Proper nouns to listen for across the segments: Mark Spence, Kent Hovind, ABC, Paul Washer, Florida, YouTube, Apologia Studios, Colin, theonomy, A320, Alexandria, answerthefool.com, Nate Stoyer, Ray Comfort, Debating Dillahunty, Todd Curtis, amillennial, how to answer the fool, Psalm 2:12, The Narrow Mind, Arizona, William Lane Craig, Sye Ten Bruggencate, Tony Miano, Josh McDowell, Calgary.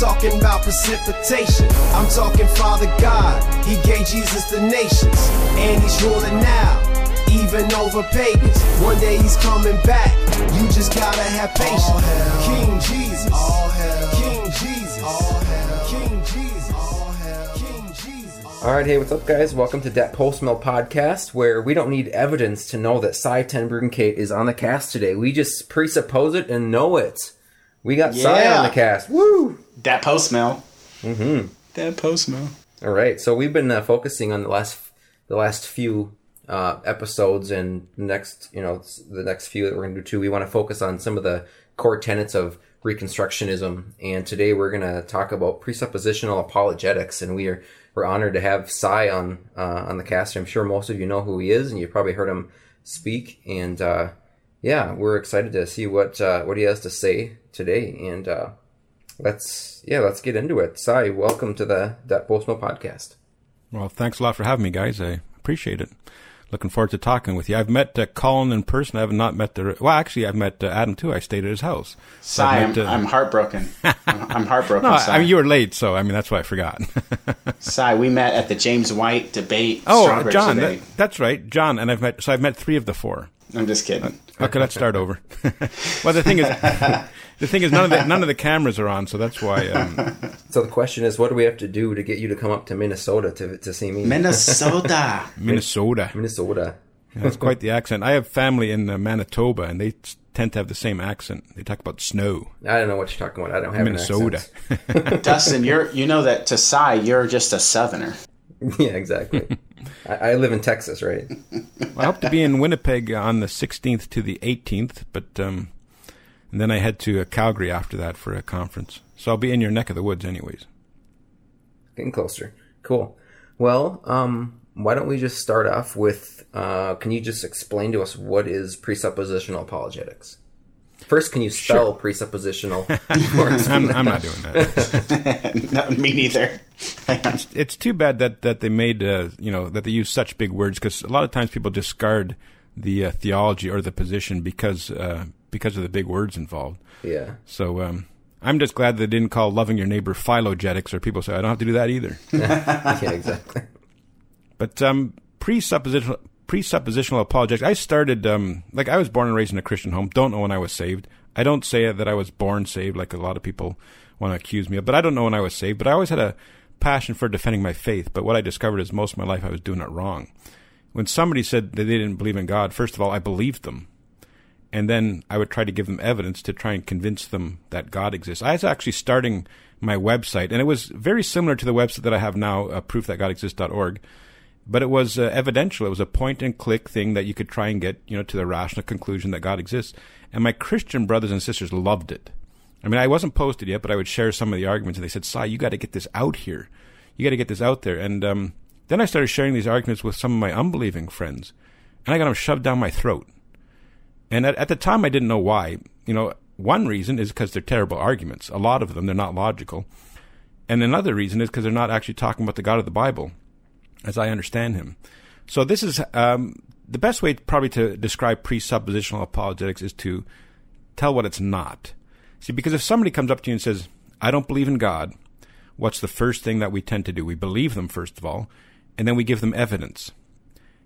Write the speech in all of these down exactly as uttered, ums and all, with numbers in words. talking about precipitation. I'm talking Father God. He gave Jesus the nations, and he's ruling now, even over pagans. One day he's coming back. You just gotta have patience. All hell, King Jesus. All hell, King Jesus. All hell, King Jesus. All hell, King Jesus. All right, hey, what's up, guys? Welcome to Dat Postmil Podcast, where we don't need evidence to know that Sye Ten Bruggencate is on the cast today. We just presuppose it and know it. We got yeah. Sye on the cast. Woo! Dat Postmil. Mm-hmm. Dat Postmil. All right, so we've been uh, focusing on the last, the last few. Uh, episodes and next, you know, the next few that we're going to do too. We want to focus on some of the core tenets of Reconstructionism, and today we're going to talk about presuppositional apologetics. And we are we're honored to have Sye on uh, on the cast. I'm sure most of you know who he is, and you probably heard him speak. And uh, yeah, we're excited to see what uh, what he has to say today. And uh, let's yeah, let's get into it. Sye, welcome to the Dat Postmil Podcast. Well, thanks a lot for having me, guys. I appreciate it. Looking forward to talking with you. I've met uh, Colin in person. I have not met the... Well, actually, I've met uh, Adam, too. I stayed at his house. Sye, I'm, uh, I'm heartbroken. I'm, I'm heartbroken, no, I mean, you were late, so, I mean, that's why I forgot. Sye, we met at the James White debate. Oh, John, that, that's right. John, and I've met... So I've met three of the four. I'm just kidding. Uh, okay, let's start over. Well, the thing is... The thing is, none of the, none of the cameras are on, so that's why... Um... So the question is, what do we have to do to get you to come up to Minnesota to to see me? Minnesota. Minnesota. Minnesota. Yeah, that's quite the accent. I have family in uh, Manitoba, and they tend to have the same accent. They talk about snow. I don't know what you're talking about. I don't have Minnesota. An accent. Dustin, you're, you know that to Sye, you're just a southerner. Yeah, exactly. I, I live in Texas, right? Well, I hope to be in Winnipeg on the sixteenth to the eighteenth, but... Um, And then I head to uh, Calgary after that for a conference. So I'll be in your neck of the woods anyways. Getting closer. Cool. Well, um, why don't we just start off with, uh, can you just explain to us what is presuppositional apologetics? First, can you spell sure. presuppositional? I'm, I'm not doing that. No, me neither. it's, it's too bad that, that they made, uh, you know, that they use such big words, because a lot of times people discard the uh, theology or the position because... Uh, because of the big words involved. Yeah. So um, I'm just glad they didn't call loving your neighbor phylogetics, or people say, I don't have to do that either. Yeah, exactly. But um, presuppositional, presuppositional apologetics, I started, um, like I was born and raised in a Christian home, don't know when I was saved. I don't say that I was born saved like a lot of people want to accuse me of, but I don't know when I was saved. But I always had a passion for defending my faith. But what I discovered is most of my life I was doing it wrong. When somebody said that they didn't believe in God, first of all, I believed them. And then I would try to give them evidence to try and convince them that God exists. I was actually starting my website, and it was very similar to the website that I have now, uh, proof that God exists dot org. But it was uh, evidential. It was a point-and-click thing that you could try and get, you know, to the rational conclusion that God exists. And my Christian brothers and sisters loved it. I mean, I wasn't posted yet, but I would share some of the arguments, and they said, Sye, you got to get this out here. You got to get this out there. And um, then I started sharing these arguments with some of my unbelieving friends, and I got them shoved down my throat. And at, at the time, I didn't know why. You know, one reason is because they're terrible arguments. A lot of them, they're not logical. And another reason is because they're not actually talking about the God of the Bible, as I understand him. So this is um, the best way probably to describe presuppositional apologetics is to tell what it's not. See, because if somebody comes up to you and says, I don't believe in God, what's the first thing that we tend to do? We believe them, first of all, and then we give them evidence.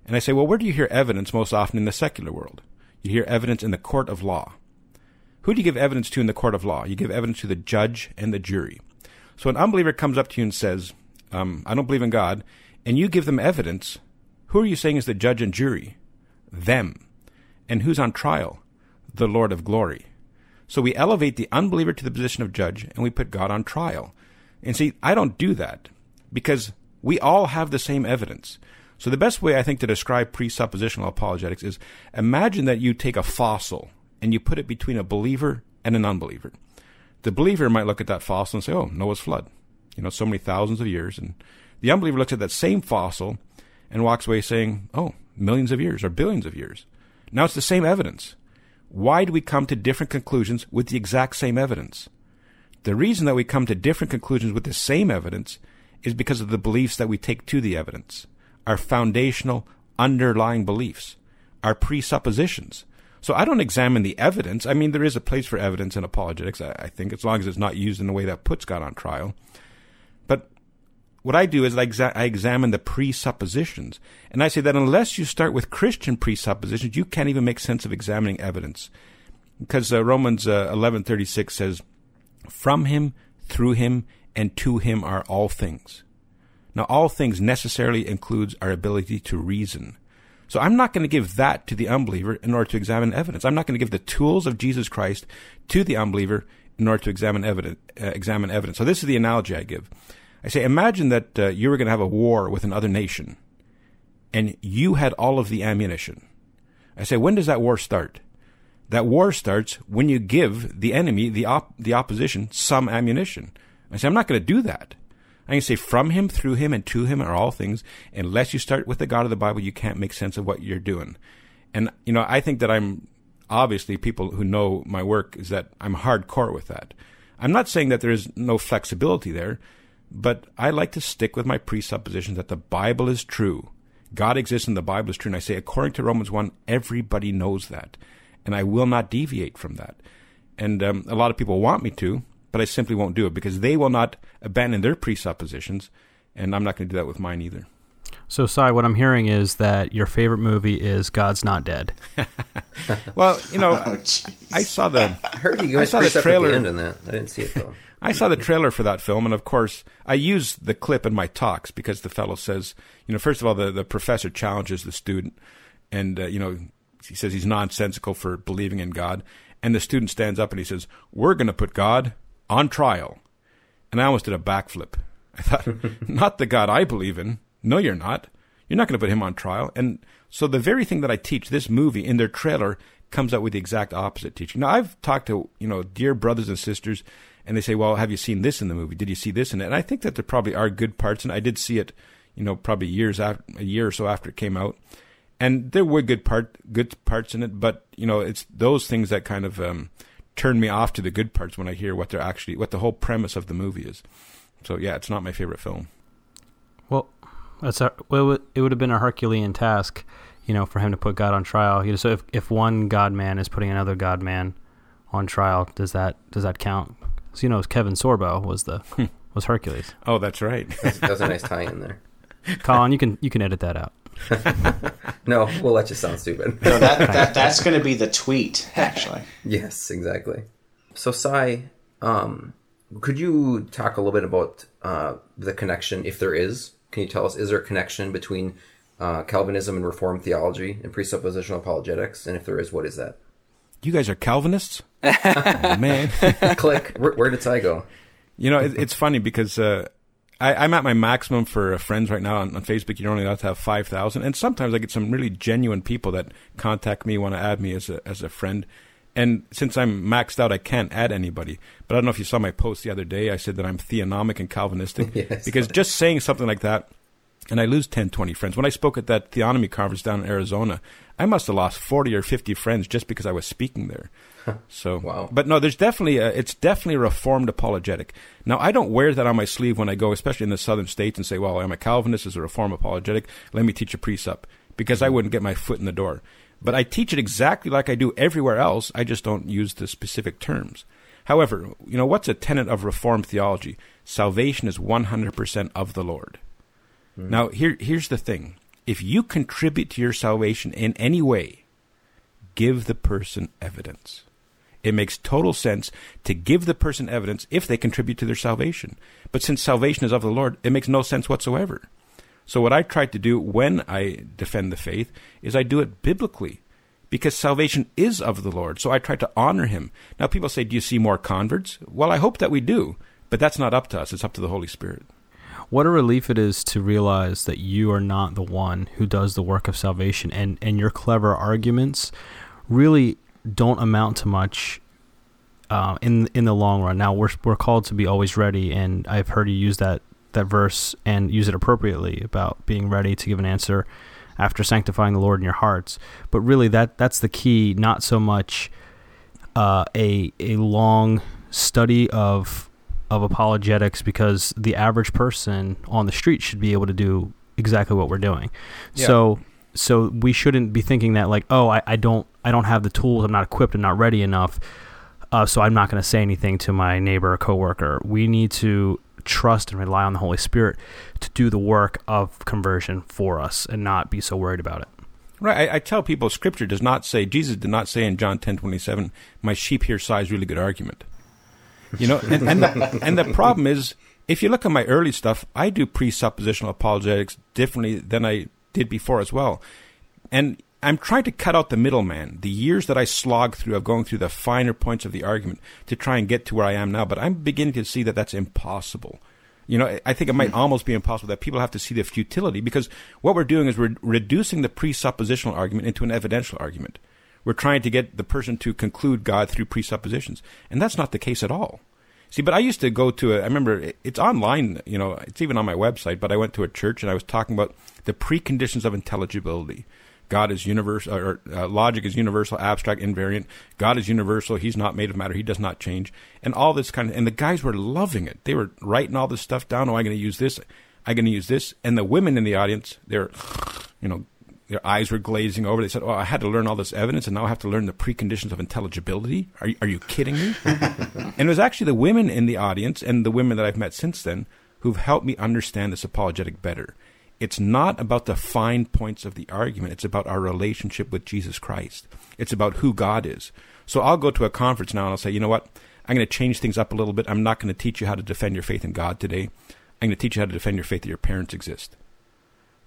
And I say, well, where do you hear evidence most often in the secular world? You hear evidence in the court of law. Who do you give evidence to in the court of law? You give evidence to the judge and the jury. So an unbeliever comes up to you and says, um, I don't believe in God, and you give them evidence. Who are you saying is the judge and jury? Them. And who's on trial? The Lord of glory. So we elevate the unbeliever to the position of judge, and we put God on trial. And see, I don't do that, because we all have the same evidence. So the best way, I think, to describe presuppositional apologetics is imagine that you take a fossil and you put it between a believer and an unbeliever. The believer might look at that fossil and say, oh, Noah's flood, you know, so many thousands of years. And the unbeliever looks at that same fossil and walks away saying, oh, millions of years or billions of years. Now it's the same evidence. Why do we come to different conclusions with the exact same evidence? The reason that we come to different conclusions with the same evidence is because of the beliefs that we take to the evidence. Our foundational underlying beliefs, our presuppositions. So I don't examine the evidence. I mean, there is a place for evidence in apologetics, I, I think, as long as it's not used in a way that puts God on trial. But what I do is I, exa- I examine the presuppositions. And I say that unless you start with Christian presuppositions, you can't even make sense of examining evidence. Because uh, Romans uh, eleven thirty-six says, "From him, through him, and to him are all things." Now, all things necessarily includes our ability to reason. So I'm not going to give that to the unbeliever in order to examine evidence. I'm not going to give the tools of Jesus Christ to the unbeliever in order to examine evidence. Uh, examine evidence. So this is the analogy I give. I say, imagine that uh, you were going to have a war with another nation, and you had all of the ammunition. I say, when does that war start? That war starts when you give the enemy, the op- the opposition, some ammunition. I say, I'm not going to do that. I can say, from him, through him, and to him are all things. Unless you start with the God of the Bible, you can't make sense of what you're doing. And, you know, I think that I'm, obviously, people who know my work is that I'm hardcore with that. I'm not saying that there is no flexibility there, but I like to stick with my presupposition that the Bible is true. God exists and the Bible is true. And I say, according to Romans one, everybody knows that. And I will not deviate from that. And um, a lot of people want me to, but I simply won't do it because they will not abandon their presuppositions, and I'm not going to do that with mine either. So, Sye, what I'm hearing is that your favorite movie is God's Not Dead. Well, you know, oh, I saw the I heard you guys I saw the trailer. At the end on that. I didn't see it though. I saw the trailer for that film, and of course, I used the clip in my talks because the fellow says, you know, first of all, the, the professor challenges the student, and uh, you know, he says he's nonsensical for believing in God, and the student stands up and he says, "We're going to put God on trial." And I almost did a backflip. I thought, not the God I believe in. No, you're not. You're not going to put him on trial. And so the very thing that I teach, this movie in their trailer, comes out with the exact opposite teaching. Now, I've talked to, you know, dear brothers and sisters, and they say, well, have you seen this in the movie? Did you see this in it? And I think that there probably are good parts. And I did see it, you know, probably years after, a year or so after it came out. And there were good part, good parts in it. But, you know, it's those things that kind of um, turn me off to the good parts when I hear what they're actually, what the whole premise of the movie is. So yeah, it's not my favorite film. Well, that's a, well, it would have been a Herculean task, you know, for him to put God on trial. You know, so if if one God man is putting another God man on trial, does that does that count? So you know, Kevin Sorbo was the was Hercules. Oh, that's right. that's, that's a nice tie in there. Colin, you can you can edit that out. No, we'll let you sound stupid. No, that, that that's going to be the tweet, actually. Yes, exactly. So, Sye, um, could you talk a little bit about uh, the connection, if there is? Can you tell us, is there a connection between uh, Calvinism and Reformed theology and presuppositional apologetics? And if there is, what is that? You guys are Calvinists? Oh, man. Click. Where, where did Sye go? You know, it, it's funny because... Uh, I, I'm at my maximum for uh, friends right now on, on Facebook. You're only allowed to have five thousand. And sometimes I get some really genuine people that contact me, want to add me as a, as a friend. And since I'm maxed out, I can't add anybody. But I don't know if you saw my post the other day. I said that I'm theonomic and Calvinistic. Yes. Because just saying something like that, and I lose ten, twenty friends. When I spoke at that theonomy conference down in Arizona, I must have lost forty or fifty friends just because I was speaking there. So, wow. But no, there's definitely a, it's definitely a Reformed apologetic. Now, I don't wear that on my sleeve when I go, especially in the southern states, and say, well, I'm a Calvinist, as a Reformed apologetic, let me teach a precept, because I wouldn't get my foot in the door. But I teach it exactly like I do everywhere else. I just don't use the specific terms. However, you know, what's a tenet of Reformed theology? Salvation is one hundred percent of the Lord. Mm-hmm. Now, here, here's the thing. If you contribute to your salvation in any way, give the person evidence. It makes total sense to give the person evidence if they contribute to their salvation. But since salvation is of the Lord, it makes no sense whatsoever. So what I try to do when I defend the faith is I do it biblically, because salvation is of the Lord. So I try to honor him. Now people say, do you see more converts? Well, I hope that we do, but that's not up to us. It's up to the Holy Spirit. What a relief it is to realize that you are not the one who does the work of salvation, and, and your clever arguments really don't amount to much uh, in in the long run. Now, we're we're called to be always ready, and I've heard you use that, that verse and use it appropriately about being ready to give an answer after sanctifying the Lord in your hearts. But really, that that's the key, not so much uh, a a long study of of apologetics, because the average person on the street should be able to do exactly what we're doing. Yeah. So So we shouldn't be thinking that like, oh, I, I don't I don't have the tools, I'm not equipped, I'm not ready enough, uh, so I'm not going to say anything to my neighbor or coworker. We need to trust and rely on the Holy Spirit to do the work of conversion for us and not be so worried about it. Right. I, I tell people Scripture does not say, Jesus did not say in John ten twenty-seven, my sheep hear Sye's really good argument. You know, and, and, the, and the problem is, if you look at my early stuff, I do presuppositional apologetics differently than I did before as well. And I'm trying to cut out the middleman. The years that I slog through of going through the finer points of the argument to try and get to where I am now, but I'm beginning to see that that's impossible. You know, I think it might almost be impossible that people have to see the futility, because what we're doing is we're reducing the presuppositional argument into an evidential argument. We're trying to get the person to conclude God through presuppositions, and that's not the case at all. See, but I used to go to a, I remember, it's online, you know, it's even on my website, but I went to a church and I was talking about the preconditions of intelligibility. God is universal, or uh, logic is universal, abstract, invariant. God is universal. He's not made of matter. He does not change. And all this kind of, and the guys were loving it. They were writing all this stuff down. Oh, I'm going to use this. I'm going to use this. And the women in the audience, they're, you know, their eyes were glazing over. They said, oh, I had to learn all this evidence, and now I have to learn the preconditions of intelligibility? Are you, are you kidding me? And it was actually the women in the audience and the women that I've met since then who've helped me understand this apologetic better. It's not about the fine points of the argument. It's about our relationship with Jesus Christ. It's about who God is. So I'll go to a conference now and I'll say, you know what? I'm going to change things up a little bit. I'm not going to teach you how to defend your faith in God today. I'm going to teach you how to defend your faith that your parents exist.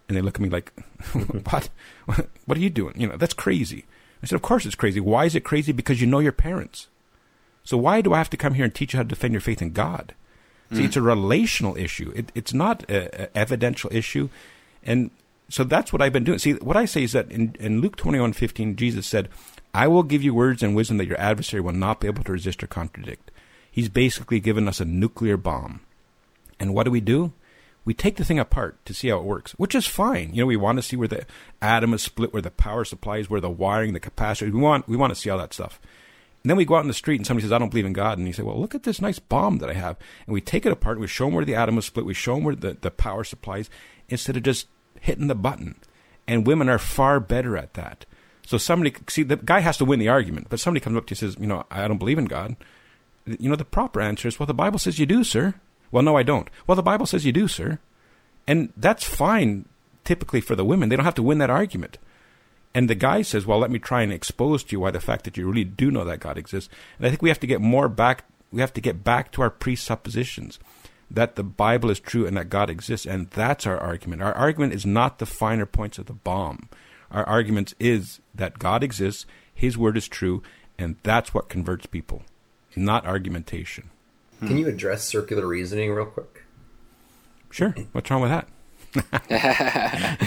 And they look at me like, what? What are you doing? You know, that's crazy. I said, of course it's crazy. Why is it crazy? Because you know your parents. So why do I have to come here and teach you how to defend your faith in God? Mm. See, it's a relational issue. It, it's not an evidential issue. And so that's what I've been doing. See, what I say is that in, in Luke twenty-one fifteen, Jesus said, I will give you words and wisdom that your adversary will not be able to resist or contradict. He's basically given us a nuclear bomb. And what do we do? We take the thing apart to see how it works, which is fine. You know, we want to see where the atom is split, where the power supply is, where the wiring, the capacitor. We want we want to see all that stuff. And then we go out in the street and somebody says, I don't believe in God. And you say, well, look at this nice bomb that I have. And we take it apart. We show them where the atom is split. We show them where the, the power supply is, instead of just hitting the button. And women are far better at that. So somebody, see, the guy has to win the argument. But somebody comes up to you and says, you know, I don't believe in God. You know, the proper answer is, well, the Bible says you do, sir. Well, no, I don't. Well, the Bible says you do, sir. And that's fine, typically, for the women. They don't have to win that argument. And the guy says, well, let me try and expose to you why the fact that you really do know that God exists. And I think we have to get more back, we have to get back to our presuppositions that the Bible is true and that God exists. And that's our argument. Our argument is not the finer points of the bomb. Our argument is that God exists, His word is true, and that's what converts people, not argumentation. Can you address circular reasoning real quick? Sure. What's wrong with that?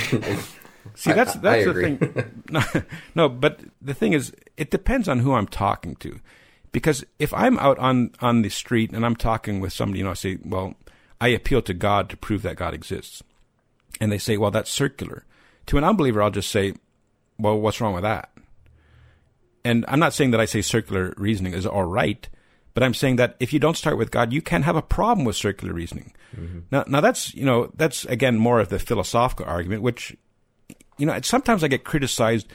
See, that's that's the thing. No, no, but the thing is, it depends on who I'm talking to. Because if I'm out on, on the street and I'm talking with somebody, you know, I say, well, I appeal to God to prove that God exists. And they say, well, that's circular. To an unbeliever, I'll just say, well, what's wrong with that? And I'm not saying that I say circular reasoning is all right. But I'm saying that if you don't start with God, you can have a problem with circular reasoning. Mm-hmm. Now, now that's, you know, that's again more of the philosophical argument, which, you know, sometimes I get criticized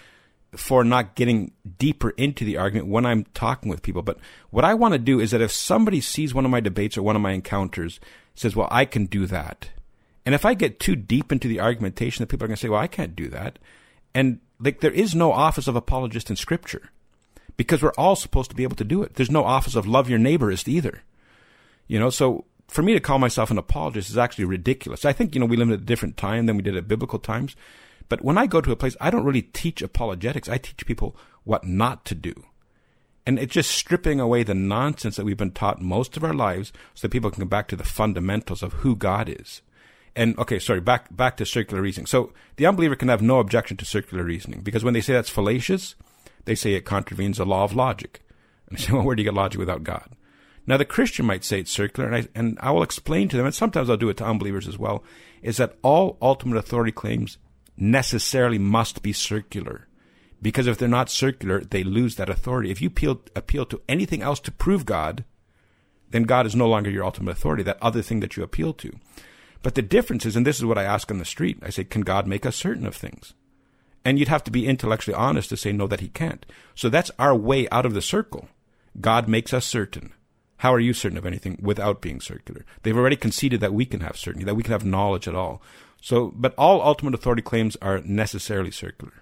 for not getting deeper into the argument when I'm talking with people. But what I want to do is that if somebody sees one of my debates or one of my encounters, says, well, I can do that. And if I get too deep into the argumentation, that people are going to say, well, I can't do that. And like, there is no office of apologist in Scripture. Because we're all supposed to be able to do it. There's no office of love your neighborist either. You know, so for me to call myself an apologist is actually ridiculous. I think, you know, we live in a different time than we did at biblical times. But when I go to a place, I don't really teach apologetics. I teach people what not to do. And it's just stripping away the nonsense that we've been taught most of our lives so that people can go back to the fundamentals of who God is. And, okay, sorry, back back to circular reasoning. So the unbeliever can have no objection to circular reasoning, because when they say that's fallacious, they say it contravenes the law of logic. And I say, well, where do you get logic without God? Now, the Christian might say it's circular, and I, and I will explain to them, and sometimes I'll do it to unbelievers as well, is that all ultimate authority claims necessarily must be circular. Because if they're not circular, they lose that authority. If you appeal, appeal to anything else to prove God, then God is no longer your ultimate authority, that other thing that you appeal to. But the difference is, and this is what I ask on the street, I say, can God make us certain of things? And you'd have to be intellectually honest to say, no, that he can't. So that's our way out of the circle. God makes us certain. How are you certain of anything without being circular? They've already conceded that we can have certainty, that we can have knowledge at all. So, but all ultimate authority claims are necessarily circular.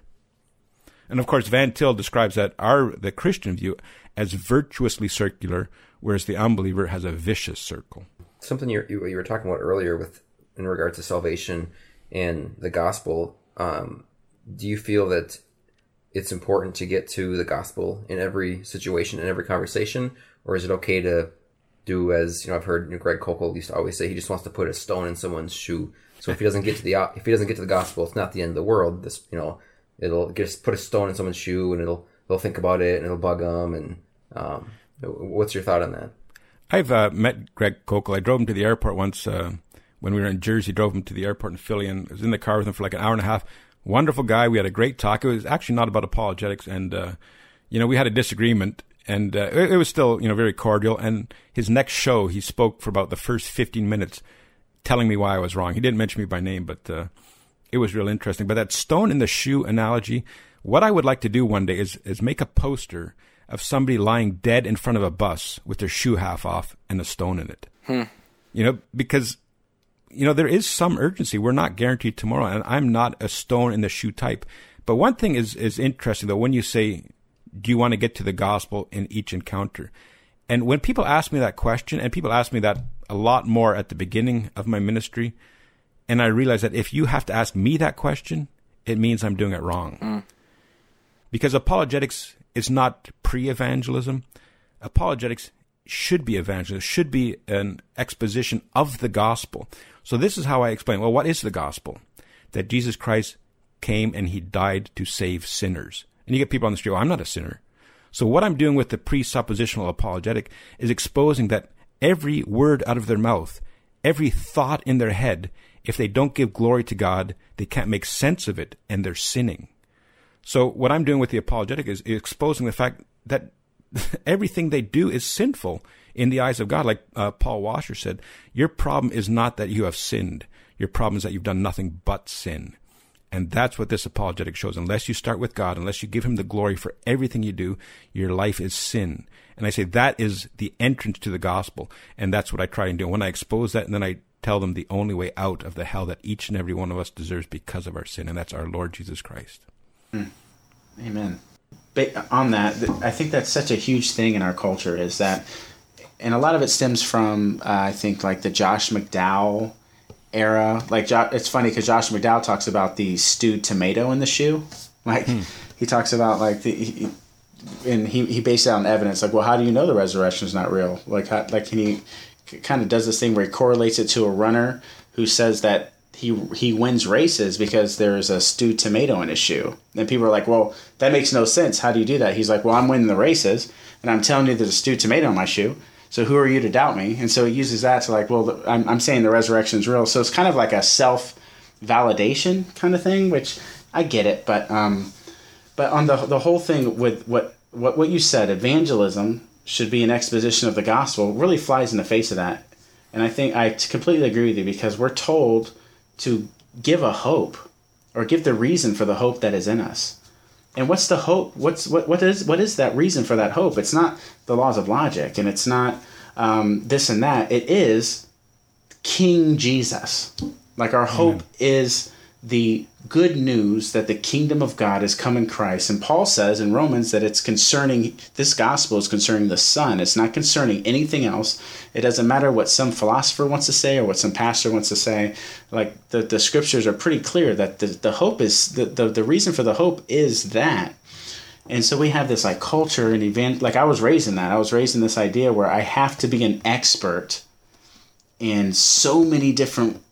And of course, Van Til describes that our, the Christian view as virtuously circular, whereas the unbeliever has a vicious circle. Something you you were talking about earlier with in regards to salvation and the gospel, um, do you feel that it's important to get to the gospel in every situation, in every conversation, or is it okay to do as, you know, I've heard Greg Kokel used to always say, he just wants to put a stone in someone's shoe. So if he doesn't get to the if he doesn't get to the gospel, it's not the end of the world. This, you know, it'll just put a stone in someone's shoe, and it'll they'll think about it, and it'll bug them. And um, what's your thought on that? I've uh, met Greg Kokel. I drove him to the airport once uh, when we were in Jersey. Drove him to the airport in Philly, and I was in the car with him for like an hour and a half. Wonderful guy. We had a great talk. It was actually not about apologetics, and uh, you know, we had a disagreement, and uh, it, it was still, you know, very cordial. And his next show, he spoke for about the first fifteen minutes, telling me why I was wrong. He didn't mention me by name, but uh, it was real interesting. But that stone in the shoe analogy, what I would like to do one day is is make a poster of somebody lying dead in front of a bus with their shoe half off and a stone in it. Hmm. You know, because, you know, there is some urgency. We're not guaranteed tomorrow, and I'm not a stone in the shoe type. But one thing is is interesting, though, when you say, do you want to get to the gospel in each encounter? And when people ask me that question, and people ask me that a lot more at the beginning of my ministry, and I realize that if you have to ask me that question, it means I'm doing it wrong. Mm. Because apologetics is not pre-evangelism. Apologetics should be evangelism, should be an exposition of the gospel. So this is how I explain, well, what is the gospel? That Jesus Christ came and he died to save sinners. And you get people on the street, well, I'm not a sinner. So what I'm doing with the presuppositional apologetic is exposing that every word out of their mouth, every thought in their head, if they don't give glory to God, they can't make sense of it, and they're sinning. So what I'm doing with the apologetic is exposing the fact that everything they do is sinful in the eyes of God. Like uh, Paul Washer said, your problem is not that you have sinned. Your problem is that you've done nothing but sin. And that's what this apologetic shows. Unless you start with God, unless you give him the glory for everything you do, your life is sin. And I say that is the entrance to the gospel. And that's what I try and do. When I expose that, and then I tell them the only way out of the hell that each and every one of us deserves because of our sin, and that's our Lord Jesus Christ. Mm. Amen. But on that, I think that's such a huge thing in our culture, is that, and a lot of it stems from, uh, I think, like the Josh McDowell era. Like, jo- it's funny because Josh McDowell talks about the stewed tomato in the shoe. Like, mm. he talks about, like, the, he, and he, he based it on evidence. Like, well, how do you know the resurrection is not real? Like, how, like, can you, kind of does this thing where he correlates it to a runner who says that he he wins races because there's a stewed tomato in his shoe. And people are like, well, that makes no sense. How do you do that? He's like, well, I'm winning the races, and I'm telling you there's a stewed tomato in my shoe. So who are you to doubt me? And so he uses that to like, well, I'm, I'm saying the resurrection is real. So it's kind of like a self-validation kind of thing, which I get it. But um, but on the the whole thing with what what, what you said, evangelism should be an exposition of the gospel, really flies in the face of that. And I think I completely agree with you, because we're told to give a hope or give the reason for the hope that is in us. And what's the hope? What's what? What is what is that reason for that hope? It's not the laws of logic, and it's not um, this and that. It is King Jesus. Like, our hope mm-hmm. is the good news that the kingdom of God is come in Christ. And Paul says in Romans that it's concerning, this gospel is concerning the Son. It's not concerning anything else. It doesn't matter what some philosopher wants to say or what some pastor wants to say. Like, the, the scriptures are pretty clear that the, the hope is, the, the, the reason for the hope is that. And so we have this like culture and event, like I was raised in that. I was raised in this idea where I have to be an expert in so many different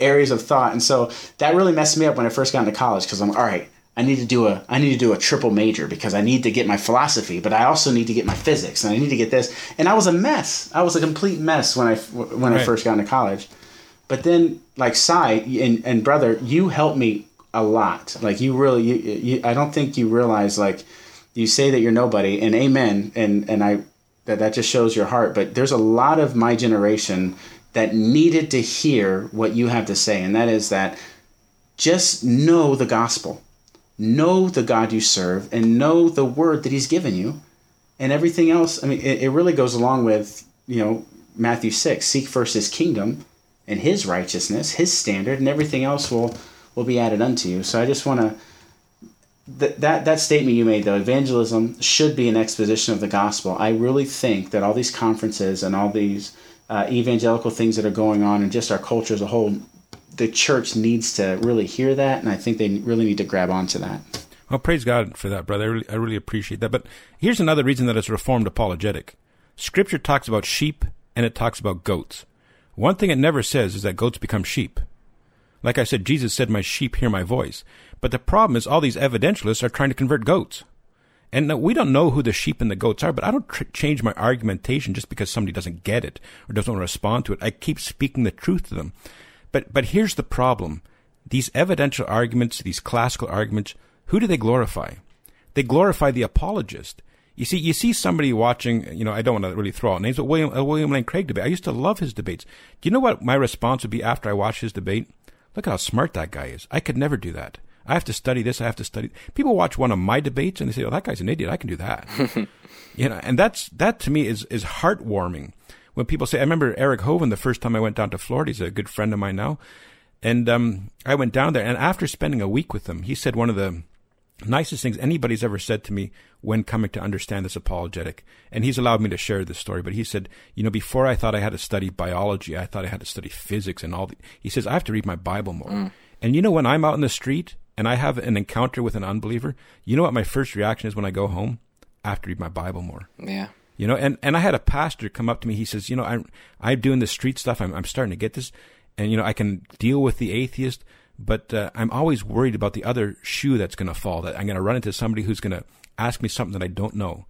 areas of thought, and so that really messed me up when I first got into college, because I'm all right. I need to do a I need to do a triple major, because I need to get my philosophy, but I also need to get my physics, and I need to get this. And I was a mess. I was a complete mess when I when right. I first got into college. But then, like Sye and, and brother, you helped me a lot. Like you really, you, you I don't think you realize, like you say that you're nobody, and amen, and and I that that just shows your heart. But there's a lot of my generation that needed to hear what you have to say, and that is that just know the gospel. know the God you serve and know the word that he's given you. And everything else, I mean, it, it really goes along with, you know, Matthew six, seek first his kingdom and his righteousness, his standard, and everything else will, will be added unto you. So I just want to, th- that that statement you made, though, evangelism should be an exposition of the gospel. I really think that all these conferences and all these uh, evangelical things that are going on and just our culture as a whole, the church needs to really hear that, and I think they really need to grab onto that. Well, praise God for that, brother. I really, I really appreciate that. But here's another reason that it's Reformed apologetic. Scripture talks about sheep, and it talks about goats. One thing it never says is that goats become sheep. Like I said, Jesus said, my sheep hear my voice. But the problem is all these evidentialists are trying to convert goats. And we don't know who the sheep and the goats are, but I don't tr- change my argumentation just because somebody doesn't get it or doesn't respond to it. I keep speaking the truth to them. But but here's the problem. These evidential arguments, these classical arguments, who do they glorify? They glorify the apologist. You see, you see somebody watching, you know, I don't want to really throw out names, but William, a William Lane Craig debate. I used to love his debates. Do you know what my response would be after I watched his debate? Look how smart that guy is. I could never do that. I have to study this. I have to study. People watch one of my debates and they say, oh, that guy's an idiot. I can do that. You know, and that's, that to me is, is heartwarming. When people say, I remember Eric Hoven, the first time I went down to Florida, he's a good friend of mine now. And, um, I went down there, and after spending a week with him, he said one of the nicest things anybody's ever said to me when coming to understand this apologetic. And he's allowed me to share this story, but he said, you know, before I thought I had to study biology, I thought I had to study physics and all the, he says, I have to read my Bible more. Mm. And you know, when I'm out in the street and I have an encounter with an unbeliever, you know what my first reaction is when I go home? I have to read my Bible more. Yeah. You know, and, and I had a pastor come up to me. He says, you know, I'm, I'm doing this street stuff. I'm, I'm starting to get this. And, you know, I can deal with the atheist, but uh, I'm always worried about the other shoe that's going to fall, that I'm going to run into somebody who's going to ask me something that I don't know.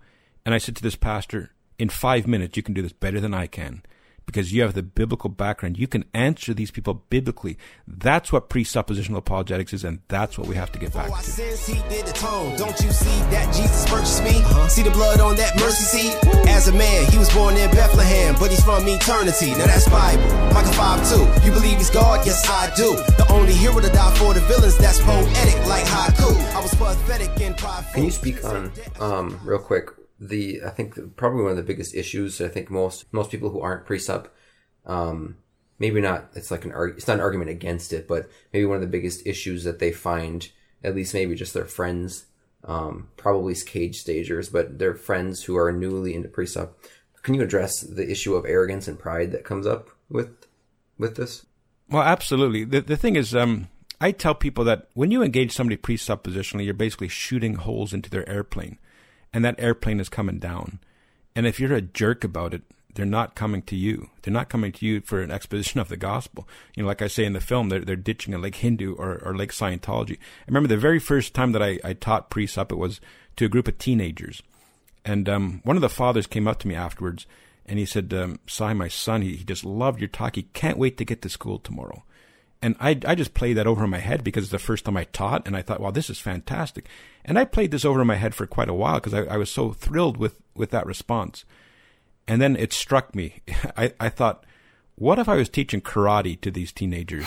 And I said to this pastor, in five minutes, you can do this better than I can because you have the biblical background. You can answer these people biblically. That's what presuppositional apologetics is, and that's what we have to get back to. Don't you see that Jesus purchased me? See the blood on that mercy seat? As a man, he was born in Bethlehem, but he's from eternity. Now that's Bible. Micah five two. You believe he's God? Yes, I do. The only hero to die for the villains, that's poetic like haiku. I was pathetic and prideful. Can you speak on, um, real quick, The I think the, probably one of the biggest issues, I think most most people who aren't presup, um, maybe not, it's like an arg, it's not an argument against it, but maybe one of the biggest issues that they find, at least maybe just their friends, um, probably cage stagers, but their friends who are newly into presup. Can you address the issue of arrogance and pride that comes up with with this? Well, absolutely. The the thing is, um, I tell people that when you engage somebody presuppositionally, you're basically shooting holes into their airplane. And that airplane is coming down. And if you're a jerk about it, they're not coming to you. They're not coming to you for an exposition of the gospel. You know, like I say in the film, they're, they're ditching a Lake Hindu or, or Lake Scientology. I remember the very first time that I, I taught presup, it was to a group of teenagers. And um, one of the fathers came up to me afterwards, and he said, um, Sye, my son, he, he just loved your talk. He can't wait to get to school tomorrow. And I, I just played that over in my head because it's the first time I taught, and I thought, wow, this is fantastic. And I played this over in my head for quite a while because I, I was so thrilled with, with that response. And then it struck me. I, I thought, what if I was teaching karate to these teenagers?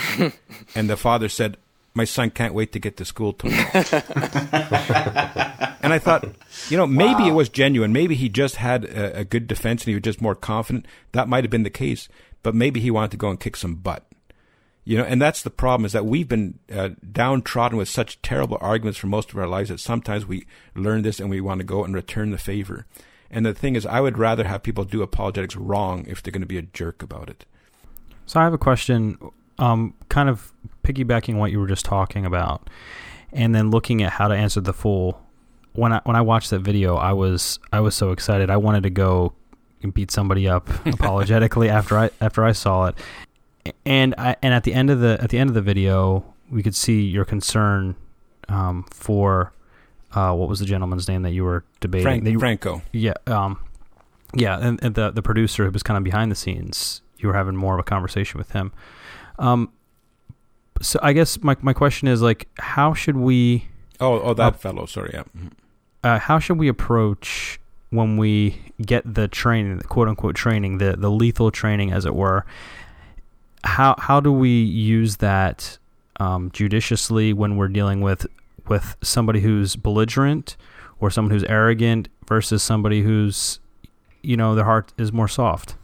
And the father said, my son can't wait to get to school tomorrow. And I thought, you know, maybe wow. It was genuine. Maybe he just had a, a good defense and he was just more confident. That might have been the case. But maybe he wanted to go and kick some butt. You know, and that's the problem, is that we've been uh, downtrodden with such terrible arguments for most of our lives that sometimes we learn this and we want to go and return the favor. And the thing is, I would rather have people do apologetics wrong if they're going to be a jerk about it. So I have a question, um, kind of piggybacking what you were just talking about, and then looking at How to Answer the Fool. When I when I watched that video, I was I was so excited. I wanted to go and beat somebody up apologetically after I after I saw it. And I, and at the end of the at the end of the video, we could see your concern um, for uh, what was the gentleman's name that you were debating? Frank, that you, Franco. Yeah, um, yeah, and, and the the producer who was kind of behind the scenes. You were having more of a conversation with him. Um, so I guess my my question is, like, how should we? Oh, oh, that uh, fellow. Sorry, yeah. Uh, how should we approach when we get the training, the quote unquote training, the the lethal training, as it were? How how do we use that um, judiciously when we're dealing with with somebody who's belligerent or someone who's arrogant versus somebody who's, you know, their heart is more soft.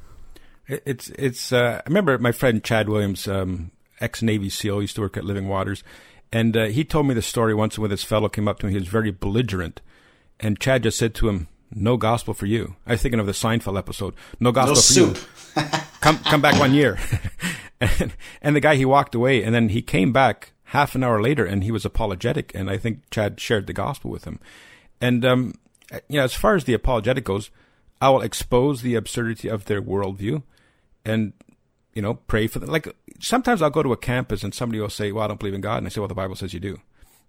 It's, it's, uh, I remember my friend Chad Williams, um, ex-Navy SEAL, used to work at Living Waters. And uh, he told me the story once when this fellow came up to him. He was very belligerent. And Chad just said to him, "No gospel for you." I was thinking of the Seinfeld episode. No gospel no for soup. you. Come come back one year. and, and the guy, he walked away. And then he came back half an hour later and he was apologetic. And I think Chad shared the gospel with him. And, um, you know, as far as the apologetic goes, I will expose the absurdity of their worldview and, you know, pray for them. Like sometimes I'll go to a campus and somebody will say, "Well, I don't believe in God." And I say, "Well, the Bible says you do."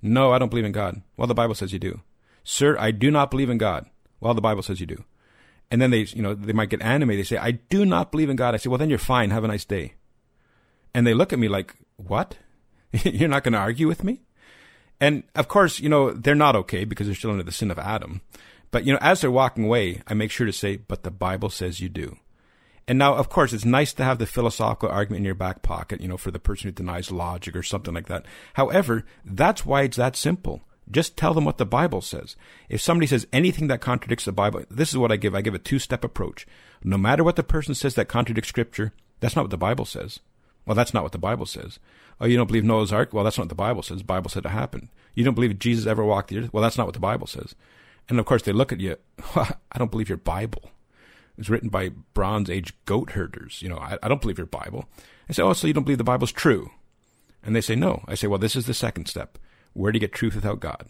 "No, I don't believe in God." "Well, the Bible says you do." "Sir, I do not believe in God." "Well, the Bible says you do." And then they, you know, they might get animated. They say, "I do not believe in God." I say, "Well, then you're fine. Have a nice day." And they look at me like, "What? You're not going to argue with me?" And of course, you know, they're not okay because they're still under the sin of Adam. But, you know, as they're walking away, I make sure to say, "But the Bible says you do." And now, of course, it's nice to have the philosophical argument in your back pocket, you know, for the person who denies logic or something like that. However, that's why it's that simple. Just tell them what the Bible says. If somebody says anything that contradicts the Bible, this is what I give. I give a two-step approach. No matter what the person says that contradicts Scripture, that's not what the Bible says. Well, that's not what the Bible says. Oh, you don't believe Noah's Ark? Well, that's not what the Bible says. The Bible said it happened. You don't believe Jesus ever walked the earth? Well, that's not what the Bible says. And, of course, they look at you, "I don't believe your Bible. It was written by Bronze Age goat herders. You know, I, I don't believe your Bible." I say, "Oh, so you don't believe the Bible's true?" And they say, "No." I say, "Well, this is the second step. Where do you get truth without God?"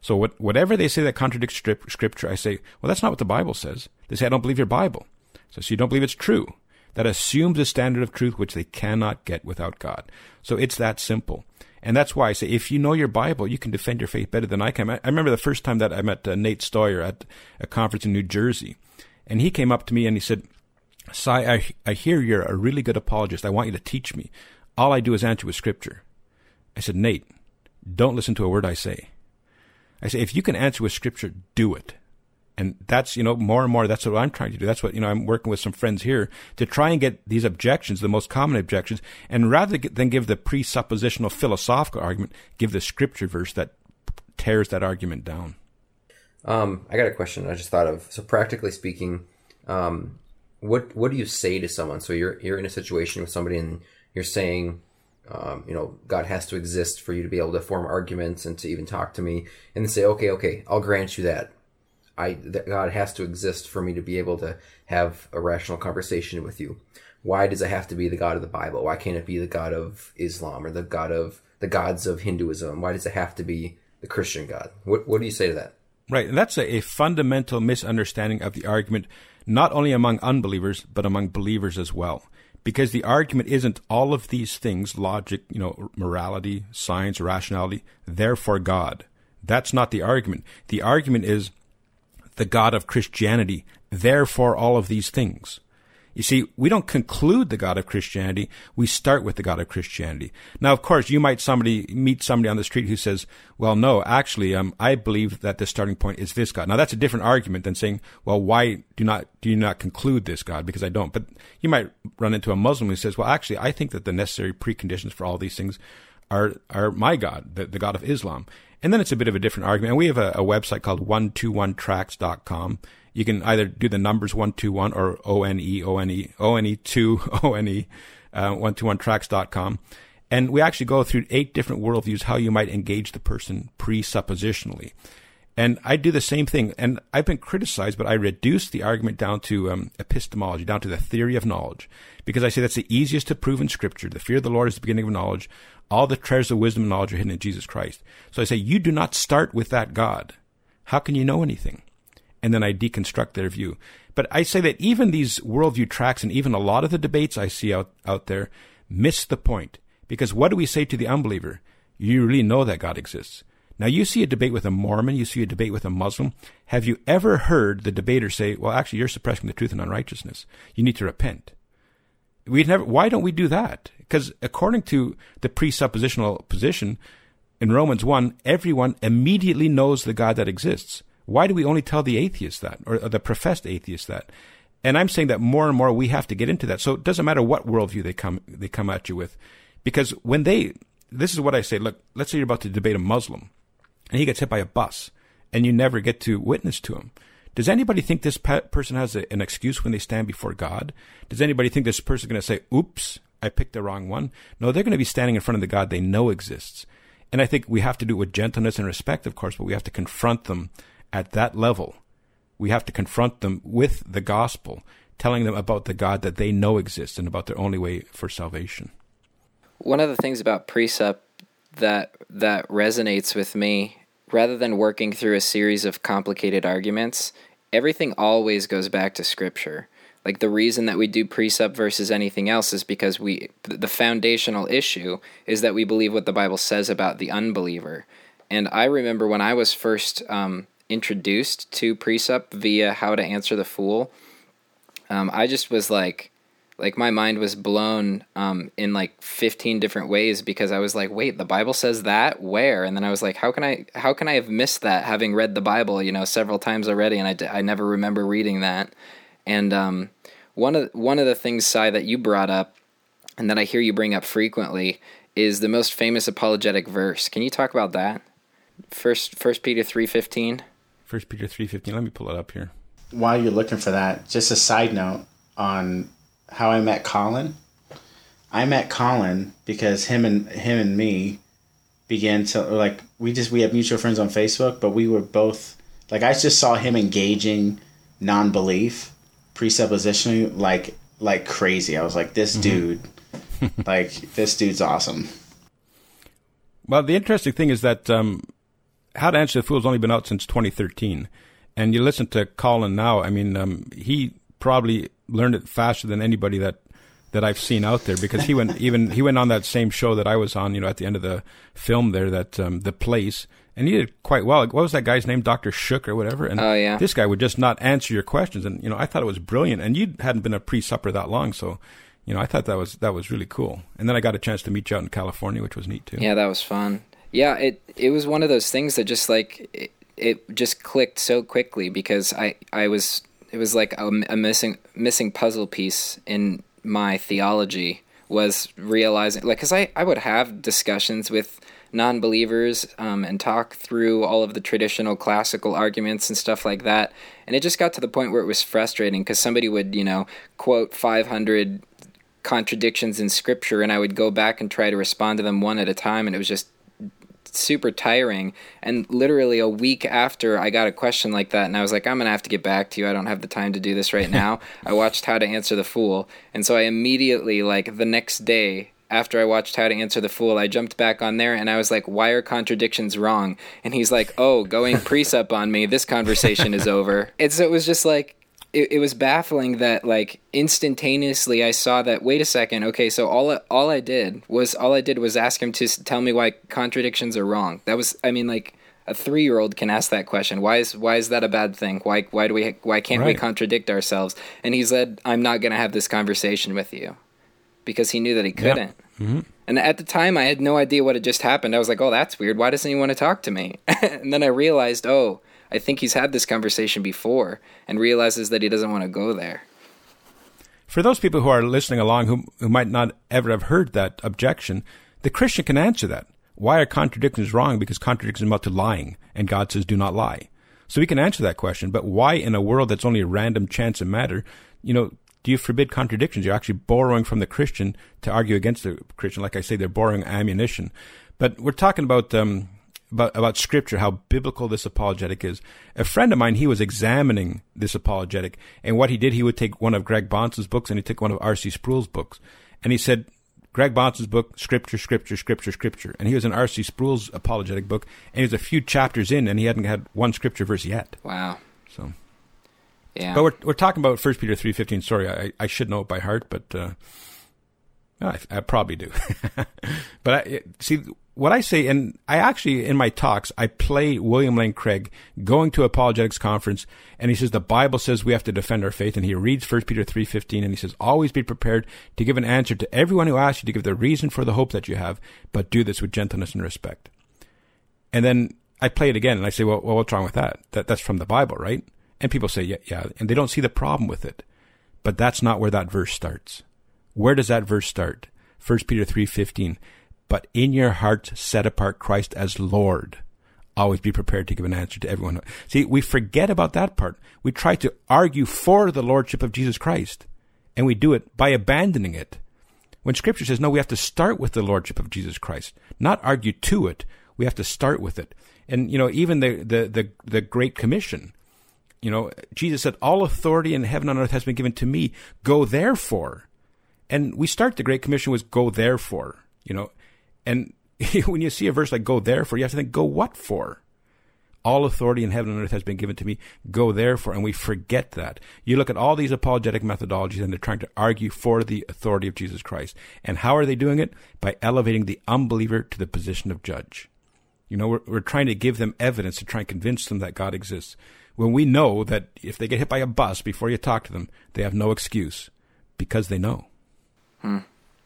So what, whatever they say that contradicts Scripture, I say, "Well, that's not what the Bible says." They say, "I don't believe your Bible." So, so you don't believe it's true. That assumes a standard of truth which they cannot get without God. So it's that simple. And that's why I say, if you know your Bible, you can defend your faith better than I can. I remember the first time that I met uh, Nate Stoyer at a conference in New Jersey. And he came up to me and he said, "Sye, I, I hear you're a really good apologist. I want you to teach me. All I do is answer with Scripture." I said, "Nate, don't listen to a word I say." I say, "If you can answer with Scripture, do it." And that's, you know, more and more, that's what I'm trying to do. That's what, you know, I'm working with some friends here to try and get these objections, the most common objections, and rather than give the presuppositional philosophical argument, give the Scripture verse that tears that argument down. Um, I got a question I just thought of. So practically speaking, um, what what do you say to someone? So you're you're in a situation with somebody and you're saying, um, you know, God has to exist for you to be able to form arguments and to even talk to me, and they say, okay, okay, I'll grant you that. I, that God has to exist for me to be able to have a rational conversation with you. Why does it have to be the God of the Bible? Why can't it be the God of Islam or the God of the gods of Hinduism? Why does it have to be the Christian God? What what do you say to that? Right. And that's a, a fundamental misunderstanding of the argument, not only among unbelievers, but among believers as well. Because the argument isn't all of these things, logic, you know, morality, science, rationality, therefore God. That's not the argument. The argument is, the God of Christianity, therefore all of these things. You see, we don't conclude the God of Christianity. We start with the God of Christianity. Now, of course, you might somebody meet somebody on the street who says, well, no, actually, um, I believe that the starting point is this God. Now, that's a different argument than saying, well, why do not do you not conclude this God? Because I don't. But you might run into a Muslim who says, well, actually, I think that the necessary preconditions for all these things are are my God, the, the God of Islam. And then it's a bit of a different argument. And we have a, a website called one two one tracts dot com. You can either do the numbers one two one or O N E, O N E, O N E two, O N E, uh, one two one tracts dot com. And we actually go through eight different worldviews, how you might engage the person presuppositionally. And I do the same thing. And I've been criticized, but I reduce the argument down to um, epistemology, down to the theory of knowledge, because I say that's the easiest to prove in Scripture. The fear of the Lord is the beginning of knowledge. All the treasures of wisdom and knowledge are hidden in Jesus Christ. So I say, you do not start with that God. How can you know anything? And then I deconstruct their view. But I say that even these worldview tracts and even a lot of the debates I see out, out there miss the point. Because what do we say to the unbeliever? You really know that God exists. Now, you see a debate with a Mormon, you see a debate with a Muslim. Have you ever heard the debater say, well, actually, you're suppressing the truth in unrighteousness. You need to repent. We'd never. Why don't we do that? Because according to the presuppositional position in Romans one, everyone immediately knows the God that exists. Why do we only tell the atheist that, or the professed atheist that? And I'm saying that more and more we have to get into that. So it doesn't matter what worldview they come they come at you with, because when they, this is what I say. Look, let's say you're about to debate a Muslim. and he gets hit by a bus, and you never get to witness to him. Does anybody think this pe- person has a, an excuse when they stand before God? Does anybody think this person's going to say, oops, I picked the wrong one? No, they're going to be standing in front of the God they know exists. And I think we have to do it with gentleness and respect, of course, but we have to confront them at that level. We have to confront them with the gospel, telling them about the God that they know exists and about their only way for salvation. One of the things about precept that that resonates with me, rather than working through a series of complicated arguments, everything always goes back to Scripture. Like, the reason that we do precept versus anything else is because we the foundational issue is that we believe what the Bible says about the unbeliever. And I remember when I was first um, introduced to precept via How to Answer the Fool, um, I just was like, like my mind was blown um, in like fifteen different ways, because I was like, wait, the Bible says that where? And then I was like, how can I, how can I have missed that, having read the Bible, you know, several times already? And I, d- I never remember reading that. And um, one of, one of the things, Sye, that you brought up and that I hear you bring up frequently is the most famous apologetic verse. Can you talk about that? First, First Peter three fifteen. First Peter three fifteen. Let me pull it up here. While you're looking for that, just a side note on how I met Colin. I met Colin because him and him and me began to, like, we just, we have mutual friends on Facebook, but we were both, like, I just saw him engaging non-belief, presuppositionally, like, like crazy. I was like, this dude, mm-hmm. like, this dude's awesome. Well, the interesting thing is that um, How to Answer the Fool has only been out since twenty thirteen. And you listen to Colin now, I mean, um, he probably learned it faster than anybody that, that I've seen out there, because he went even he went on that same show that I was on, you know, at the end of the film there, that um, The Place, and he did quite well. What was that guy's name, Doctor Shook or whatever? And oh, yeah. This guy would just not answer your questions, and you know, I thought it was brilliant. And you hadn't been a pre-supper that long, so you know, I thought that was that was really cool. And then I got a chance to meet you out in California, which was neat too. Yeah, that was fun. Yeah, it it was one of those things that just like it, it just clicked so quickly, because I I was. It was like a, a missing missing puzzle piece in my theology, was realizing, like, because I, I would have discussions with non-believers um, and talk through all of the traditional classical arguments and stuff like that. And it just got to the point where it was frustrating, because somebody would, you know, quote five hundred contradictions in Scripture, and I would go back and try to respond to them one at a time, and it was just super tiring. And literally a week after I got a question like that, and I was like, I'm gonna have to get back to you, I don't have the time to do this right now. I watched How to Answer the Fool, and so I immediately, like the next day after I watched How to Answer the Fool, I jumped back on there, and I was like, why are contradictions wrong? And he's like, oh, going precept on me, this conversation is over. And so it was just like, It, it was baffling that, like, instantaneously I saw that, wait a second, okay, so all all I did was all I did was ask him to tell me why contradictions are wrong. That was, I mean, like, a three-year-old can ask that question. Why is why is that a bad thing? Why why do we why can't right. we contradict ourselves? And he said, I'm not going to have this conversation with you, because he knew that he couldn't. Yep. Mm-hmm. And at the time, I had no idea what had just happened. I was like, oh, that's weird. Why doesn't he want to talk to me? And then I realized, oh, I think he's had this conversation before, and realizes that he doesn't want to go there. For those people who are listening along who, who might not ever have heard that objection, the Christian can answer that. Why are contradictions wrong? Because contradictions amount to lying, and God says do not lie. So we can answer that question, but why in a world that's only a random chance of matter, you know, do you forbid contradictions? You're actually borrowing from the Christian to argue against the Christian. Like I say, they're borrowing ammunition. But we're talking about... um About, about Scripture, how biblical this apologetic is. A friend of mine, he was examining this apologetic, and what he did, he would take one of Greg Bahnsen's books, and he took one of R C Sproul's books, and he said, Greg Bahnsen's book, Scripture, Scripture, Scripture, Scripture. And he was in R C Sproul's apologetic book, and he was a few chapters in, and he hadn't had one Scripture verse yet. Wow. So, yeah. But we're we're talking about First Peter three fifteen. Sorry, I, I should know it by heart, but uh, I, I probably do. But I, see... What I say, and I actually, in my talks, I play William Lane Craig going to apologetics conference, and he says, the Bible says we have to defend our faith, and he reads First Peter three fifteen, and he says, always be prepared to give an answer to everyone who asks you to give the reason for the hope that you have, but do this with gentleness and respect. And then I play it again, and I say, well, well what's wrong with that? that? That's from the Bible, right? And people say, yeah, yeah, and they don't see the problem with it. But that's not where that verse starts. Where does that verse start? First Peter three fifteen. But in your hearts set apart Christ as Lord, always be prepared to give an answer to everyone. See, we forget about that part. We try to argue for the lordship of Jesus Christ, and we do it by abandoning it. When Scripture says, no, we have to start with the lordship of Jesus Christ, not argue to it. We have to start with it. And, you know, even the the the, the Great Commission, you know, Jesus said, all authority in heaven and earth has been given to me. Go therefore. And we start the Great Commission with go therefore, you know. And when you see a verse like go therefore, you have to think, go what for? All authority in heaven and earth has been given to me. Go therefore. And we forget that. You look at all these apologetic methodologies, and they're trying to argue for the authority of Jesus Christ. And how are they doing it? By elevating the unbeliever to the position of judge. You know, we're, we're trying to give them evidence to try and convince them that God exists, when we know that if they get hit by a bus before you talk to them, they have no excuse because they know. Hmm.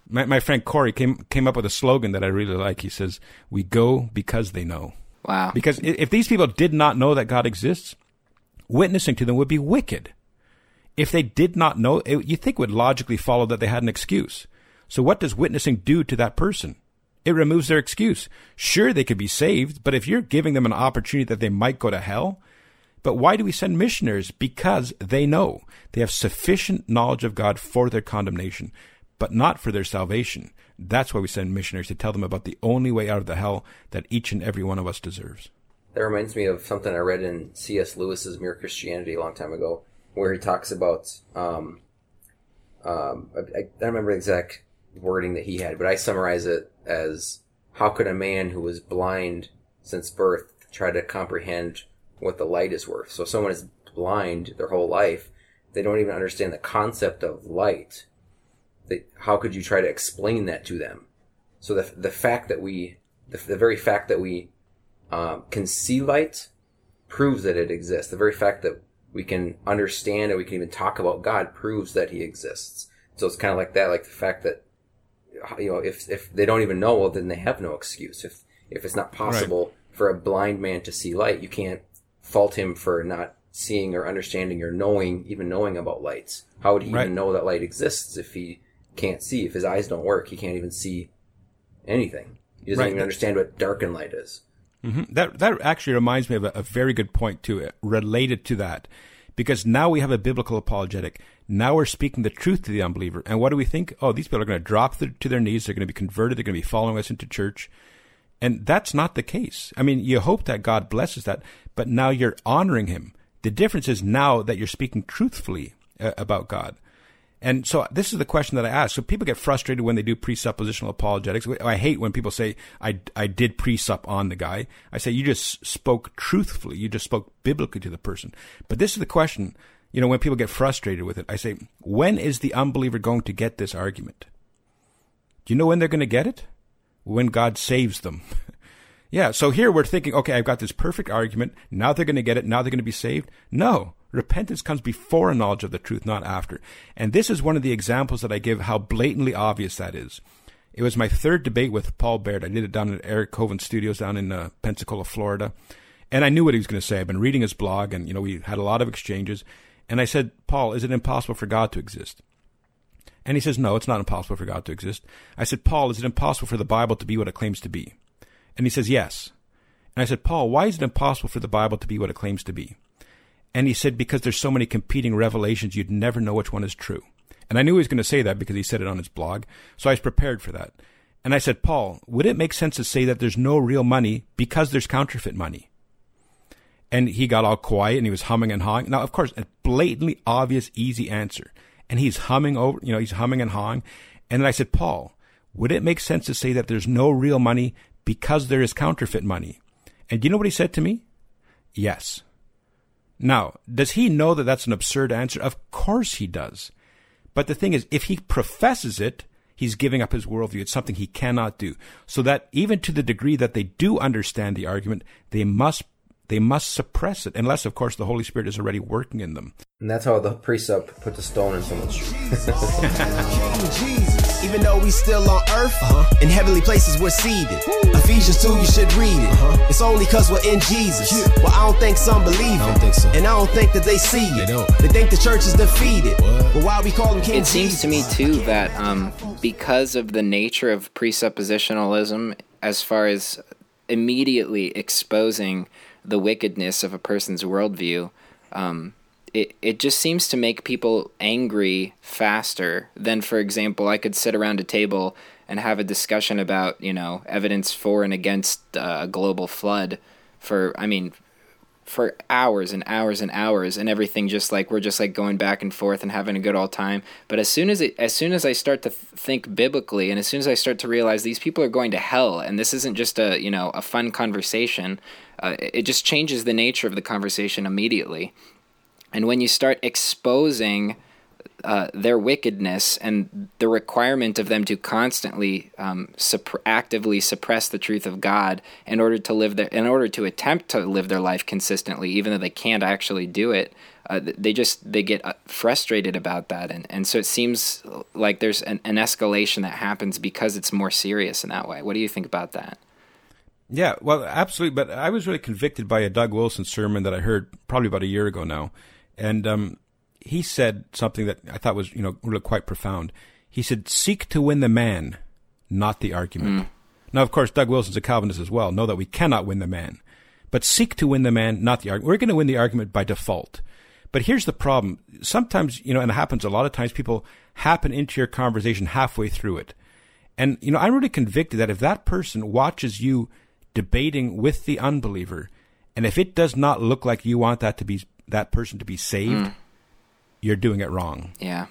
My, my friend Corey came came up with a slogan that I really like. He says, we go because they know. Wow. Because if these people did not know that God exists, witnessing to them would be wicked. If they did not know, it, you think would logically follow that they had an excuse. So what does witnessing do to that person? It removes their excuse. Sure, they could be saved, but if you're giving them an opportunity that they might go to hell. But why do we send missionaries? Because they know. They have sufficient knowledge of God for their condemnation, but not for their salvation. That's why we send missionaries, to tell them about the only way out of the hell that each and every one of us deserves. That reminds me of something I read in C S Lewis's Mere Christianity a long time ago, where he talks about, um, um, I, I don't remember the exact wording that he had, but I summarize it as, how could a man who was blind since birth try to comprehend what the light is worth? So if someone is blind their whole life, they don't even understand the concept of light. They, how could you try to explain that to them? So the the fact that we, the, the very fact that we um, can see light proves that it exists. The very fact that we can understand and we can even talk about God proves that He exists. So it's kind of like that, like the fact that, you know, if if they don't even know, well, then they have no excuse. If if it's not possible right. for a blind man to see light, you can't fault him for not seeing or understanding or knowing, even knowing about lights. How would he right. even know that light exists if he can't see? If his eyes don't work, he can't even see anything. He doesn't right. even understand what dark and light is. Mm-hmm. That that actually reminds me of a, a very good point to it, related to that, because now we have a biblical apologetic. Now we're speaking the truth to the unbeliever. And what do we think? Oh, these people are going to drop the, to their knees. They're going to be converted. They're going to be following us into church. And that's not the case. I mean, you hope that God blesses that, but now you're honoring Him. The difference is now that you're speaking truthfully uh, about God. And so this is the question that I ask. So people get frustrated when they do presuppositional apologetics. I hate when people say, I, I did presup on the guy. I say, you just spoke truthfully. You just spoke biblically to the person. But this is the question, you know, when people get frustrated with it. I say, when is the unbeliever going to get this argument? Do you know when they're going to get it? When God saves them. Yeah, so here we're thinking, okay, I've got this perfect argument. Now they're going to get it. Now they're going to be saved. No, repentance comes before a knowledge of the truth, not after. And this is one of the examples that I give how blatantly obvious that is. It was my third debate with Paul Baird. I did it down at Eric Coven's studios down in uh, Pensacola, Florida. And I knew what he was going to say. I've been reading his blog, and you know, we had a lot of exchanges. And I said, Paul, is it impossible for God to exist? And he says, no, it's not impossible for God to exist. I said, Paul, is it impossible for the Bible to be what it claims to be? And he says, yes. And I said, Paul, why is it impossible for the Bible to be what it claims to be? And he said, because there's so many competing revelations, you'd never know which one is true. And I knew he was going to say that because he said it on his blog. So I was prepared for that. And I said, Paul, would it make sense to say that there's no real money because there's counterfeit money? And he got all quiet and he was humming and hawing. Now, of course, a blatantly obvious, easy answer. And he's humming over, you know, he's humming and hawing. And then I said, Paul, would it make sense to say that there's no real money because there is counterfeit money? And do you know what he said to me? Yes. Now, does he know that that's an absurd answer? Of course he does. But the thing is, if he professes it, he's giving up his worldview. It's something he cannot do. So that even to the degree that they do understand the argument, they must they must suppress it, unless, of course, the Holy Spirit is already working in them. And that's how the precept puts a stone in someone's shoe. Even though we still on earth, uh-huh. in heavenly places we're seated. Woo. Ephesians two, you should read it. Uh-huh. It's only because we're in Jesus. Yeah. Well, I don't think some believe it. I don't think so. And I don't think that they see it. They, don't. They think the church is defeated. What? But why we call them King It Jesus? Seems to me, too, that um, because of the nature of presuppositionalism, as far as immediately exposing the wickedness of a person's worldview, um, it, it just seems to make people angry faster than, for example, I could sit around a table and have a discussion about, you know, evidence for and against uh, a global flood for, I mean, for hours and hours and hours, and everything just like, we're just like going back and forth and having a good old time. But as soon as it, as soon as I start to th- think biblically, and as soon as I start to realize these people are going to hell, and this isn't just a, you know, a fun conversation, uh, it just changes the nature of the conversation immediately. And when you start exposing uh, their wickedness and the requirement of them to constantly um, supp- actively suppress the truth of God in order to live their, in order to attempt to live their life consistently, even though they can't actually do it, uh, they just they get frustrated about that, and and so it seems like there's an, an escalation that happens because it's more serious in that way. What do you think about that? Yeah, well, absolutely. But I was really convicted by a Doug Wilson sermon that I heard probably about a year ago now. And um, he said something that I thought was, you know, really quite profound. He said, "Seek to win the man, not the argument." Mm. Now, of course, Doug Wilson's a Calvinist as well. Know that we cannot win the man, but seek to win the man, not the argument. We're going to win the argument by default. But here's the problem. Sometimes, you know, and it happens a lot of times, people happen into your conversation halfway through it. And, you know, I'm really convicted that if that person watches you debating with the unbeliever, and if it does not look like you want that to be that person to be saved, mm. you're doing it wrong. Yeah.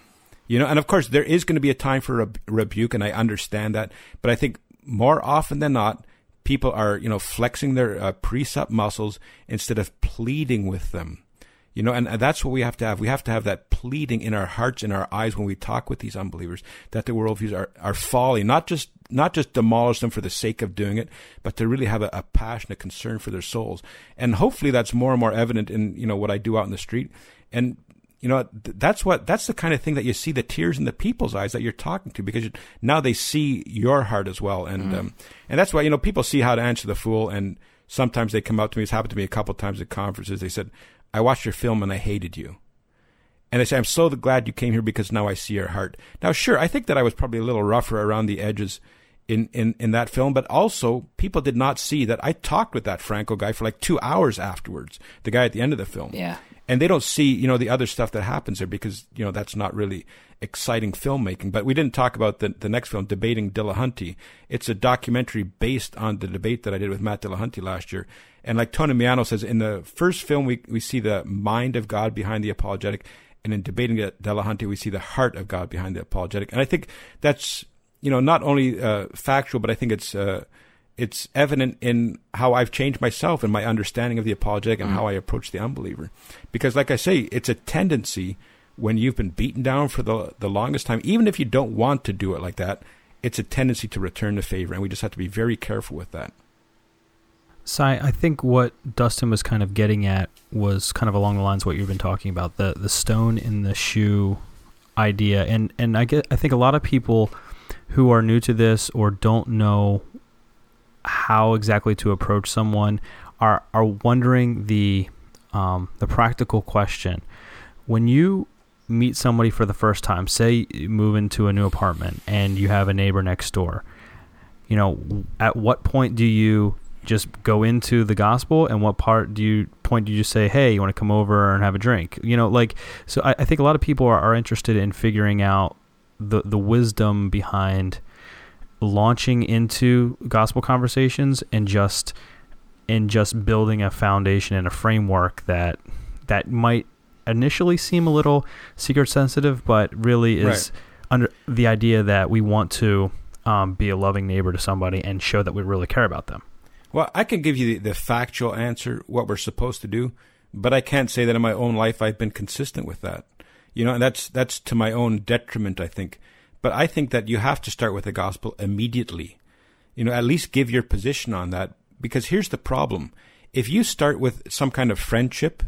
You know, and of course there is going to be a time for a rebuke, and I understand that, but I think more often than not, people are, you know, flexing their uh, precept muscles instead of pleading with them. You know, and, and that's what we have to have. We have to have that pleading in our hearts, in our eyes, when we talk with these unbelievers, that their worldviews are, are folly, not just not just demolish them for the sake of doing it, but to really have a, a passionate concern for their souls. And hopefully that's more and more evident in, you know, what I do out in the street. And, you know, th- that's what, that's the kind of thing that you see the tears in the people's eyes that you're talking to, because you, now they see your heart as well. And, mm. um, and that's why, you know, people see How to Answer the Fool. And sometimes they come up to me. It's happened to me a couple of times at conferences. They said, "I watched your film and I hated you." And I say, "I'm so glad you came here, because now I see your heart." Now, sure, I think that I was probably a little rougher around the edges in, in, in that film, but also people did not see that I talked with that Franco guy for like two hours afterwards, the guy at the end of the film. Yeah. And they don't see, you know, the other stuff that happens there, because, you know, that's not really exciting filmmaking. But we didn't talk about the, the next film, Debating Dillahunty. It's a documentary based on the debate that I did with Matt Dillahunty last year. And like Tony Miano says, in the first film, we, we see the mind of God behind the apologetic. And in Debating Dillahunty, we see the heart of God behind the apologetic. And I think that's, you know, not only uh, factual, but I think it's uh, it's evident in how I've changed myself and my understanding of the apologetic and mm. how I approach the unbeliever. Because like I say, it's a tendency when you've been beaten down for the the longest time, even if you don't want to do it like that, it's a tendency to return the favor. And we just have to be very careful with that. Sye, I think what Dustin was kind of getting at was kind of along the lines of what you've been talking about, the the stone in the shoe idea. And and I get, I think a lot of people who are new to this or don't know how exactly to approach someone are are wondering the um, the practical question. When you meet somebody for the first time, say you move into a new apartment and you have a neighbor next door, you know, at what point do you just go into the gospel, and what part do you point do you just say, "Hey, you want to come over and have a drink?" You know, like, so I, I think a lot of people are, are interested in figuring out the the wisdom behind launching into gospel conversations and just and just building a foundation and a framework that that might initially seem a little secret sensitive, but really is right. Under the idea that we want to um, be a loving neighbor to somebody and show that we really care about them. Well, I can give you the, the factual answer, what we're supposed to do, but I can't say that in my own life I've been consistent with that. You know, and that's that's to my own detriment, I think. But I think that you have to start with the gospel immediately. You know, at least give your position on that, because here's the problem. If you start with some kind of friendship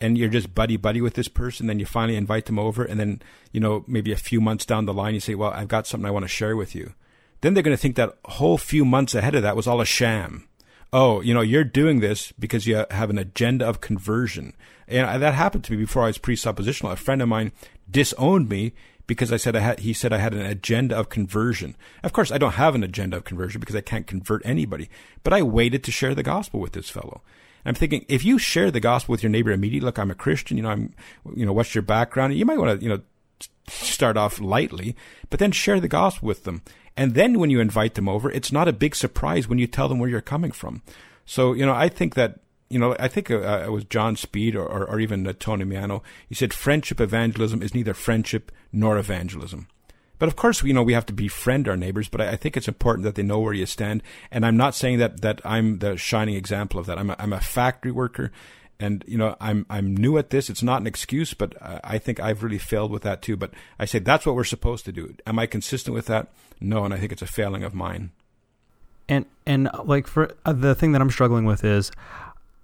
and you're just buddy-buddy with this person, then you finally invite them over, and then, you know, maybe a few months down the line you say, "Well, I've got something I want to share with you." Then they're going to think that whole few months ahead of that was all a sham. Oh, you know, you're doing this because you have an agenda of conversion. And that happened to me before I was presuppositional. A friend of mine disowned me because I said I had, he said I had an agenda of conversion. Of course, I don't have an agenda of conversion because I can't convert anybody, but I waited to share the gospel with this fellow. I'm thinking, if you share the gospel with your neighbor immediately, look, I'm a Christian, you know, I'm, you know, what's your background? You might want to, you know, start off lightly, but then share the gospel with them. And then when you invite them over, it's not a big surprise when you tell them where you're coming from. So, you know, I think that, you know, I think uh, it was John Speed or, or, or even uh, Tony Miano. He said, friendship evangelism is neither friendship nor evangelism. But of course, you know, we have to befriend our neighbors, but I, I think it's important that they know where you stand. And I'm not saying that, that I'm the shining example of that. I'm a, I'm a factory worker. And, you know, I'm, I'm new at this. It's not an excuse, but I think I've really failed with that too. But I say, that's what we're supposed to do. Am I consistent with that? No. And I think it's a failing of mine. And, and like for uh, the thing that I'm struggling with is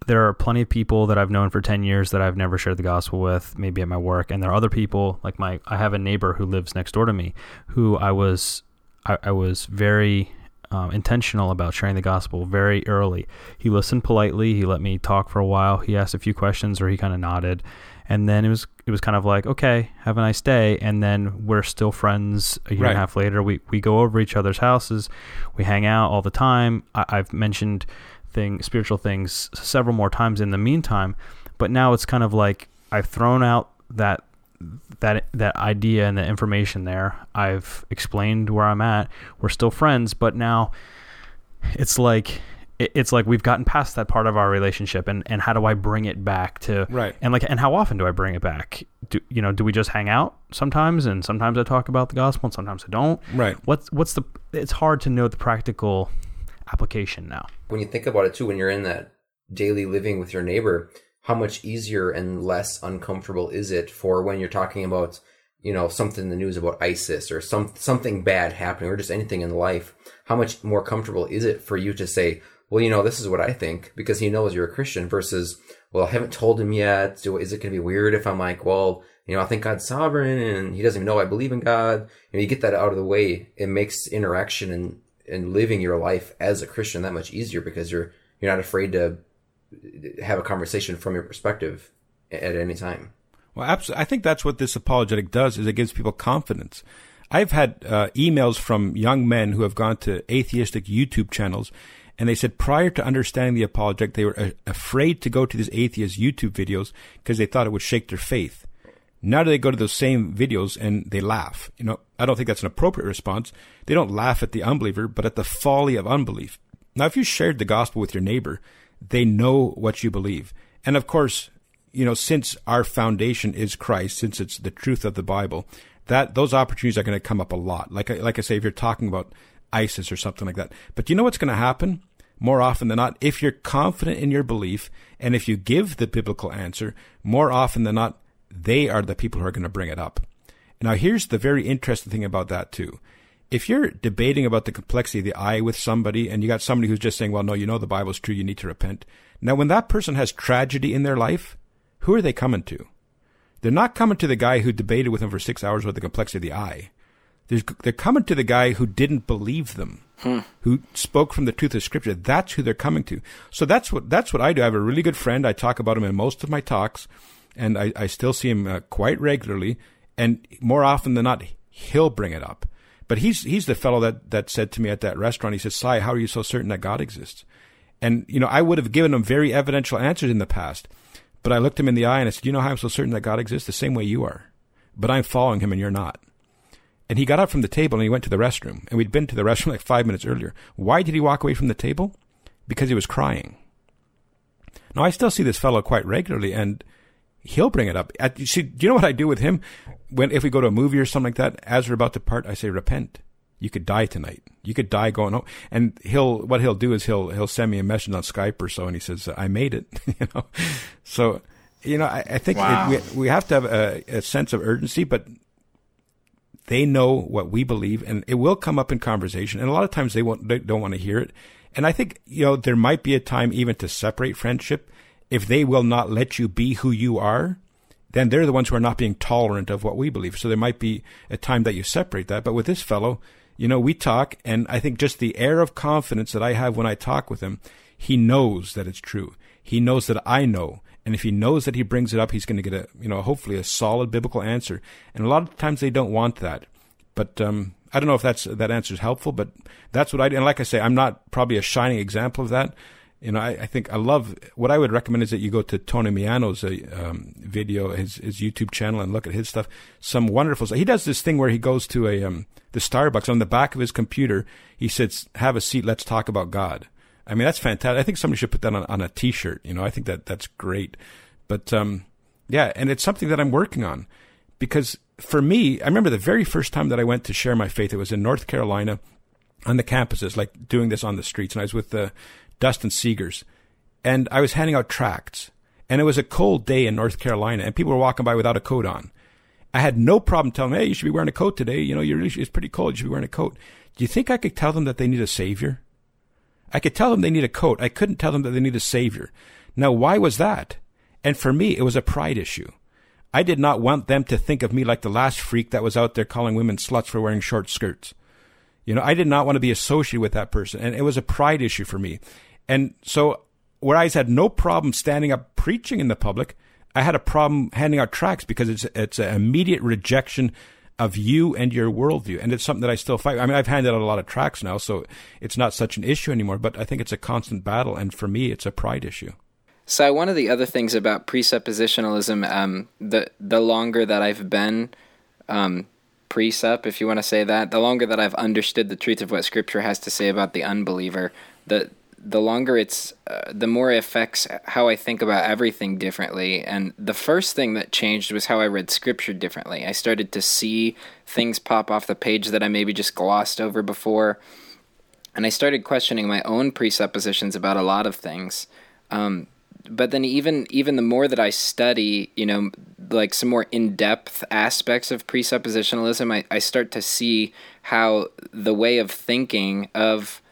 there are plenty of people that I've known for ten years that I've never shared the gospel with, maybe at my work. And there are other people like my, I have a neighbor who lives next door to me who I was, I, I was very, Um, intentional about sharing the gospel very early. He listened politely. He let me talk for a while. He asked a few questions, or he kind of nodded. And then it was, it was kind of like, okay, have a nice day. And then we're still friends a year right. and a half later. We, we go over each other's houses. We hang out all the time. I, I've mentioned things, spiritual things several more times in the meantime, but now it's kind of like I've thrown out that that that idea and the information there. I've explained where I'm at. We're still friends, but now it's like it, it's like we've gotten past that part of our relationship, and, and how do I bring it back to right? And like, and how often do I bring it back? Do you know? Do we just hang out sometimes? And sometimes I talk about the gospel, and sometimes I don't. Right. What's what's the? It's hard to know the practical application now. When you think about it too, when you're in that daily living with your neighbor, how much easier and less uncomfortable is it for when you're talking about, you know, something in the news about ISIS or some something bad happening or just anything in life? How much more comfortable is it for you to say, well, you know, this is what I think, because he knows you're a Christian, versus, well, I haven't told him yet. So is it going to be weird if I'm like, well, you know, I think God's sovereign and he doesn't even know I believe in God? You know, you get that out of the way. It makes interaction and, and living your life as a Christian that much easier, because you're you're not afraid to have a conversation from your perspective at any time. Well, absolutely. I think that's what this apologetic does, is it gives people confidence. I've had uh, emails from young men who have gone to atheistic YouTube channels, and they said prior to understanding the apologetic, they were uh, afraid to go to these atheist YouTube videos because they thought it would shake their faith. Now do they go to those same videos and they laugh? You know, I don't think that's an appropriate response. They don't laugh at the unbeliever, but at the folly of unbelief. Now, if you shared the gospel with your neighbor, they know what you believe. And of course, you know, since our foundation is Christ, since it's the truth of the Bible, that those opportunities are going to come up a lot. Like, like I say, if you're talking about ISIS or something like that. But you know what's going to happen more often than not? If you're confident in your belief, and if you give the biblical answer, more often than not, they are the people who are going to bring it up. Now, here's the very interesting thing about that too. If you're debating about the complexity of the eye with somebody, and you got somebody who's just saying, well, no, you know, the Bible's true, you need to repent. Now, when that person has tragedy in their life, who are they coming to? They're not coming to the guy who debated with them for six hours about the complexity of the eye. They're, they're coming to the guy who didn't believe them, hmm. who spoke from the truth of Scripture. That's who they're coming to. So that's what, that's what I do. I have a really good friend. I talk about him in most of my talks, and I, I still see him uh, quite regularly. And more often than not, he'll bring it up. But he's he's the fellow that, that said to me at that restaurant, he said, Sye, how are you so certain that God exists? And, you know, I would have given him very evidential answers in the past. But I looked him in the eye and I said, you know how I'm so certain that God exists? The same way you are. But I'm following him and you're not. And he got up from the table and he went to the restroom. And we'd been to the restroom like five minutes earlier. Why did he walk away from the table? Because he was crying. Now, I still see this fellow quite regularly, and he'll bring it up. At, see, do you know what I do with him? When, if we go to a movie or something like that, as we're about to part, I say, repent. You could die tonight. You could die going home. And he'll, what he'll do is he'll, he'll send me a message on Skype or so. And he says, I made it, you know? So, you know, I, I think wow. it, we, we have to have a, a sense of urgency, but they know what we believe, and it will come up in conversation. And a lot of times they won't, they don't want to hear it. And I think, you know, there might be a time even to separate friendship. If they will not let you be who you are, then they're the ones who are not being tolerant of what we believe. So there might be a time that you separate that. But with this fellow, you know, we talk, and I think just the air of confidence that I have when I talk with him, he knows that it's true. He knows that I know, And if he knows that he brings it up, he's going to get a, you know, hopefully a solid biblical answer. And a lot of times they don't want that. But um, I don't know if that's that answer is helpful, but that's what I do. And like I say, I'm not probably a shining example of that. You know, I, I think I love, what I would recommend is that you go to Tony Miano's uh, um, video, his, his YouTube channel, and look at his stuff. Some wonderful stuff. He does this thing where he goes to a um, the Starbucks. On the back of his computer, he says, "Have a seat, let's talk about God." I mean, that's fantastic. I think somebody should put that on, on a T-shirt. You know, I think that that's great. But um, yeah, and it's something that I'm working on, because for me, I remember the very first time that I went to share my faith, it was in North Carolina on the campuses, like doing this on the streets. And I was with the uh, Dustin Seegers, and I was handing out tracts, and it was a cold day in North Carolina, and people were walking by without a coat on. I had no problem telling them, "Hey, you should be wearing a coat today. You know, you're, it's pretty cold. You should be wearing a coat." Do you think I could tell them that they need a savior? I could tell them they need a coat. I couldn't tell them that they need a savior. Now, why was that? And for me, it was a pride issue. I did not want them to think of me like the last freak that was out there calling women sluts for wearing short skirts. You know, I did not want to be associated with that person. And it was a pride issue for me. And so where I had no problem standing up preaching in the public, I had a problem handing out tracts, because it's it's an immediate rejection of you and your worldview. And it's something that I still fight. I mean, I've handed out a lot of tracts now, so it's not such an issue anymore. But I think it's a constant battle. And for me, it's a pride issue. So one of the other things about presuppositionalism, um, the, the longer that I've been um, presup, if you want to say that, the longer that I've understood the truth of what Scripture has to say about the unbeliever, the the longer it's, uh, the more it affects how I think about everything differently. And the first thing that changed was how I read Scripture differently. I started to see things pop off the page that I maybe just glossed over before. And I started questioning my own presuppositions about a lot of things. Um, but then even even the more that I study, you know, like some more in-depth aspects of presuppositionalism, I, I start to see how the way of thinking of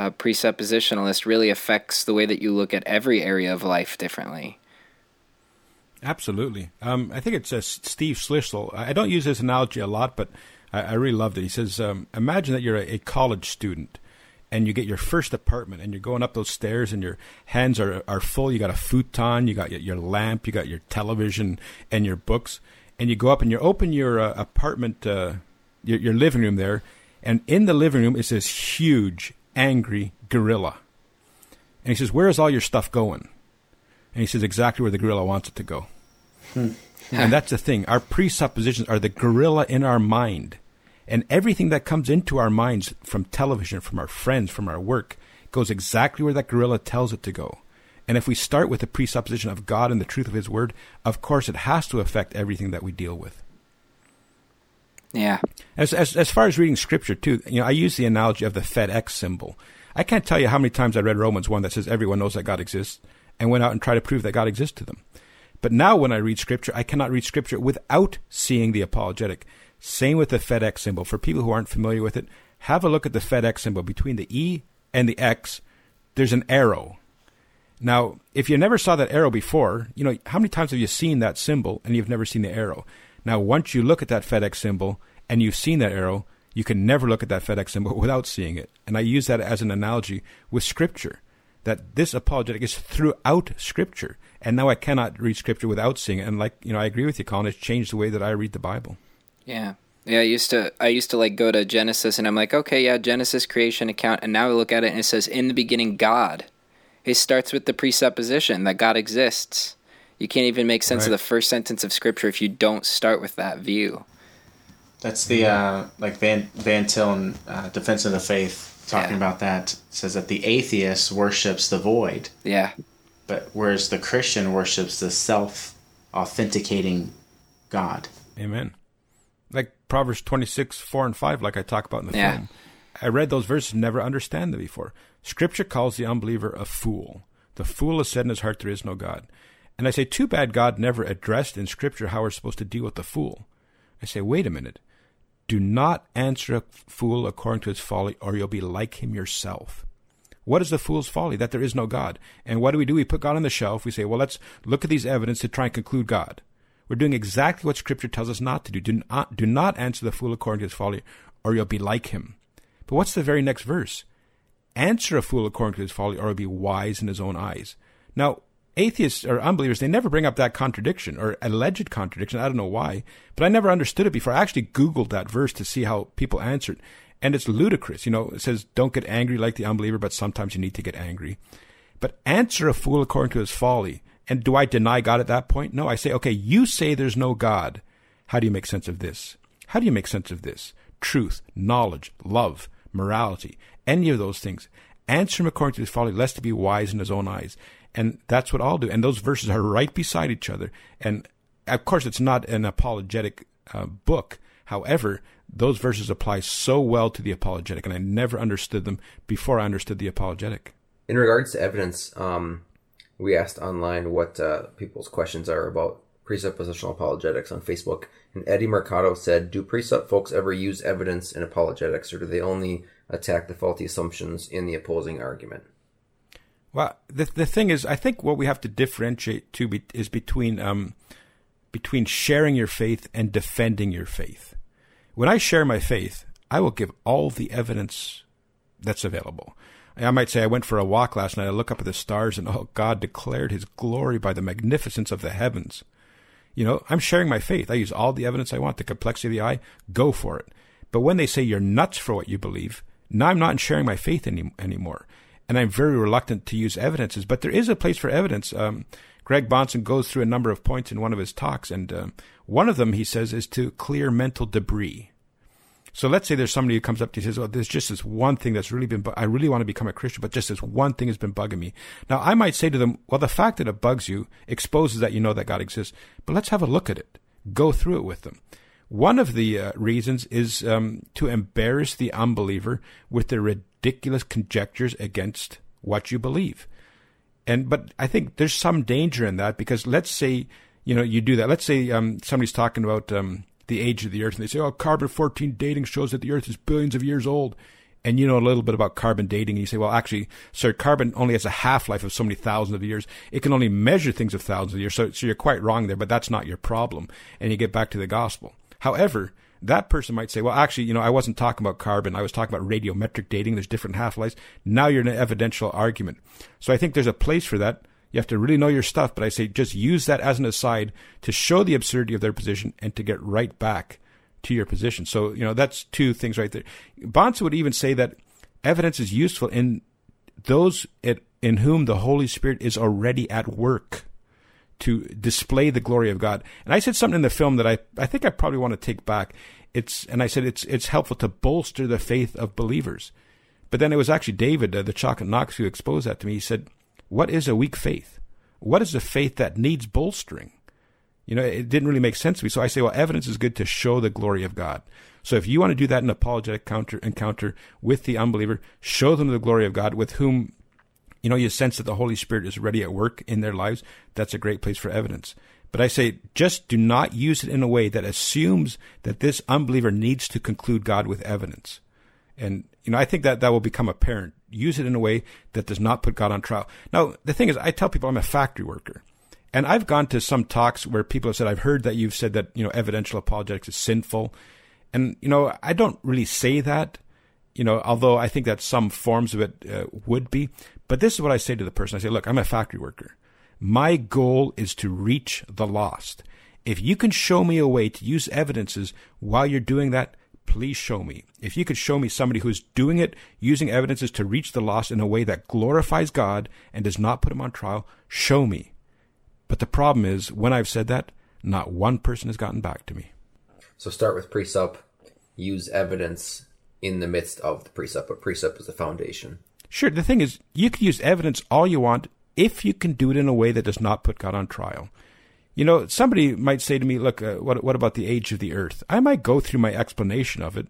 a presuppositionalist really affects the way that you look at every area of life differently. Absolutely. Um, I think it's uh, Steve Schlissel. I don't use this analogy a lot, but I, I really loved it. He says, um, imagine that you're a, a college student and you get your first apartment, and you're going up those stairs, and your hands are, are full. You got a futon, you got your, your lamp, you got your television and your books. And you go up and you open your uh, apartment, uh, your, your living room there. And in the living room is this huge angry gorilla. And he says, "Where is all your stuff going?" And he says, "Exactly where the gorilla wants it to go." Hmm. And that's the thing. Our presuppositions are the gorilla in our mind. And everything that comes into our minds from television, from our friends, from our work, goes exactly where that gorilla tells it to go. And if we start with the presupposition of God and the truth of his word, of course it has to affect everything that we deal with. Yeah. As, as as far as reading Scripture, too, you know, I use the analogy of the FedEx symbol. I can't tell you how many times I read Romans one that says everyone knows that God exists, and went out and tried to prove that God exists to them. But now when I read Scripture, I cannot read Scripture without seeing the apologetic. Same with the FedEx symbol. For people who aren't familiar with it, have a look at the FedEx symbol. Between the E and the X, there's an arrow. Now, if you never saw that arrow before, you know, how many times have you seen that symbol and you've never seen the arrow? Now, once you look at that FedEx symbol and you've seen that arrow, you can never look at that FedEx symbol without seeing it. And I use that as an analogy with Scripture, that this apologetic is throughout Scripture. And now I cannot read Scripture without seeing it. And like, you know, I agree with you, Colin, it's changed the way that I read the Bible. Yeah. Yeah, I used to, I used to like go to Genesis and I'm like, okay, yeah, Genesis creation account. And now I look at it and it says, in the beginning, God. It starts with the presupposition that God exists. You can't even make sense right. of the first sentence of Scripture if you don't start with that view. That's the, uh, like, Van Van Til in uh, Defense of the Faith, talking yeah. about that, says that the atheist worships the void. Yeah. But whereas the Christian worships the self-authenticating God. Amen. Like Proverbs twenty-six, four and five, like I talk about in the yeah. film. I read those verses and never understand them before. Scripture calls the unbeliever a fool. The fool has said in his heart, there is no God. And I say, too bad God never addressed in Scripture how we're supposed to deal with the fool. I say, wait a minute. Do not answer a fool according to his folly, or you'll be like him yourself. What is the fool's folly? That there is no God. And what do we do? We put God on the shelf. We say, well, let's look at these evidence to try and conclude God. We're doing exactly what Scripture tells us not to do. Do not, do not answer the fool according to his folly, or you'll be like him. But what's the very next verse? Answer a fool according to his folly, or he'll be wise in his own eyes. Now, atheists or unbelievers, they never bring up that contradiction or alleged contradiction. I don't know why, but I never understood it before. I actually Googled that verse to see how people answered. And it's ludicrous. You know, it says, don't get angry like the unbeliever, but sometimes you need to get angry. But answer a fool according to his folly. And do I deny God at that point? No, I say, okay, you say there's no God. How do you make sense of this? How do you make sense of this? Truth, knowledge, love, morality, any of those things. Answer him according to his folly, lest he be wise in his own eyes. And that's what I'll do. And those verses are right beside each other. And, of course, it's not an apologetic uh, book. However, those verses apply so well to the apologetic, and I never understood them before I understood the apologetic. In regards to evidence, um, we asked online what uh, people's questions are about presuppositional apologetics on Facebook. And Eddie Mercado said, do presupp folks ever use evidence in apologetics, or do they only attack the faulty assumptions in the opposing argument? Well, the the thing is, I think what we have to differentiate to be, is between um, between sharing your faith and defending your faith. When I share my faith, I will give all the evidence that's available. I might say I went for a walk last night. I look up at the stars, and oh, God declared His glory by the magnificence of the heavens. You know, I'm sharing my faith. I use all the evidence I want. The complexity of the eye, go for it. But when they say you're nuts for what you believe, now I'm not sharing my faith any, anymore. And I'm very reluctant to use evidences, but there is a place for evidence. Um, Greg Bahnsen goes through a number of points in one of his talks, and um, one of them, he says, is to clear mental debris. So let's say there's somebody who comes up to you and says, oh, there's just this one thing that's really been, bu- I really want to become a Christian, but just this one thing has been bugging me. Now, I might say to them, well, the fact that it bugs you exposes that you know that God exists, but let's have a look at it. Go through it with them. One of the uh, reasons is um, to embarrass the unbeliever with their ridiculous conjectures against what you believe. And but I think there's some danger in that, because let's say, you know, you do that. Let's say um, somebody's talking about um, the age of the Earth, and they say, oh, carbon fourteen dating shows that the Earth is billions of years old. And you know a little bit about carbon dating, and you say, well, actually, sir, carbon only has a half-life of so many thousands of years. It can only measure things of thousands of years, so, so you're quite wrong there, but that's not your problem. And you get back to the gospel. However, that person might say, well, actually, you know, I wasn't talking about carbon. I was talking about radiometric dating. There's different half-lives. Now you're in an evidential argument. So I think there's a place for that. You have to really know your stuff. But I say just use that as an aside to show the absurdity of their position and to get right back to your position. So, you know, that's two things right there. Bahnsen would even say that evidence is useful in those at, in whom the Holy Spirit is already at work, to display the glory of God. And I said something in the film that I, I think I probably want to take back. It's, and I said, it's, it's helpful to bolster the faith of believers. But then it was actually David, uh, the Chalk and Knox, who exposed that to me. He said, what is a weak faith? What is a faith that needs bolstering? You know, it didn't really make sense to me. So I say, well, evidence is good to show the glory of God. So if you want to do that in apologetic counter encounter with the unbeliever, show them the glory of God, with whom, you know, you sense that the Holy Spirit is already at work in their lives. That's a great place for evidence. But I say, just do not use it in a way that assumes that this unbeliever needs to conclude God with evidence. And, you know, I think that that will become apparent. Use it in a way that does not put God on trial. Now, the thing is, I tell people I'm a factory worker. And I've gone to some talks where people have said, I've heard that you've said that, you know, evidential apologetics is sinful. And, you know, I don't really say that. You know, although I think that some forms of it uh, would be. But this is what I say to the person. I say, look, I'm a factory worker. My goal is to reach the lost. If you can show me a way to use evidences while you're doing that, please show me. If you could show me somebody who's doing it, using evidences to reach the lost in a way that glorifies God and does not put him on trial, show me. But the problem is, when I've said that, not one person has gotten back to me. So start with presupp, use evidence in the midst of the precept, but precept is the foundation. Sure. The thing is, you can use evidence all you want if you can do it in a way that does not put God on trial. You know, somebody might say to me, look, uh, what what about the age of the Earth? I might go through my explanation of it.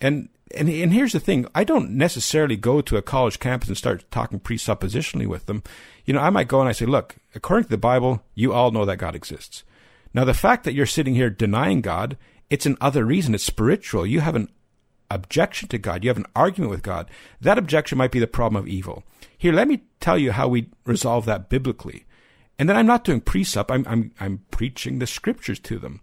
And, and, and here's the thing. I don't necessarily go to a college campus and start talking presuppositionally with them. You know, I might go and I say, look, according to the Bible, you all know that God exists. Now, the fact that you're sitting here denying God, it's an other reason. It's spiritual. You have an objection to God. You have an argument with God. That objection might be the problem of evil. Here, let me tell you how we resolve that biblically. And then I'm not doing precept. I'm, I'm, I'm preaching the scriptures to them.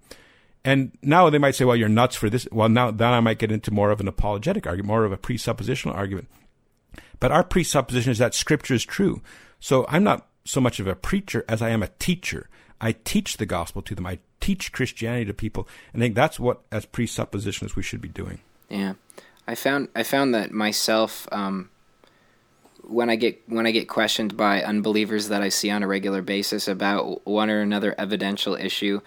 And now they might say, well, you're nuts for this. Well, now then I might get into more of an apologetic argument, more of a presuppositional argument. But our presupposition is that scripture is true. So I'm not so much of a preacher as I am a teacher. I teach the gospel to them. I teach Christianity to people. And I think that's what, as presuppositionists, we should be doing. Yeah. I found I found that myself, um, when I get when I get questioned by unbelievers that I see on a regular basis about one or another evidential issue,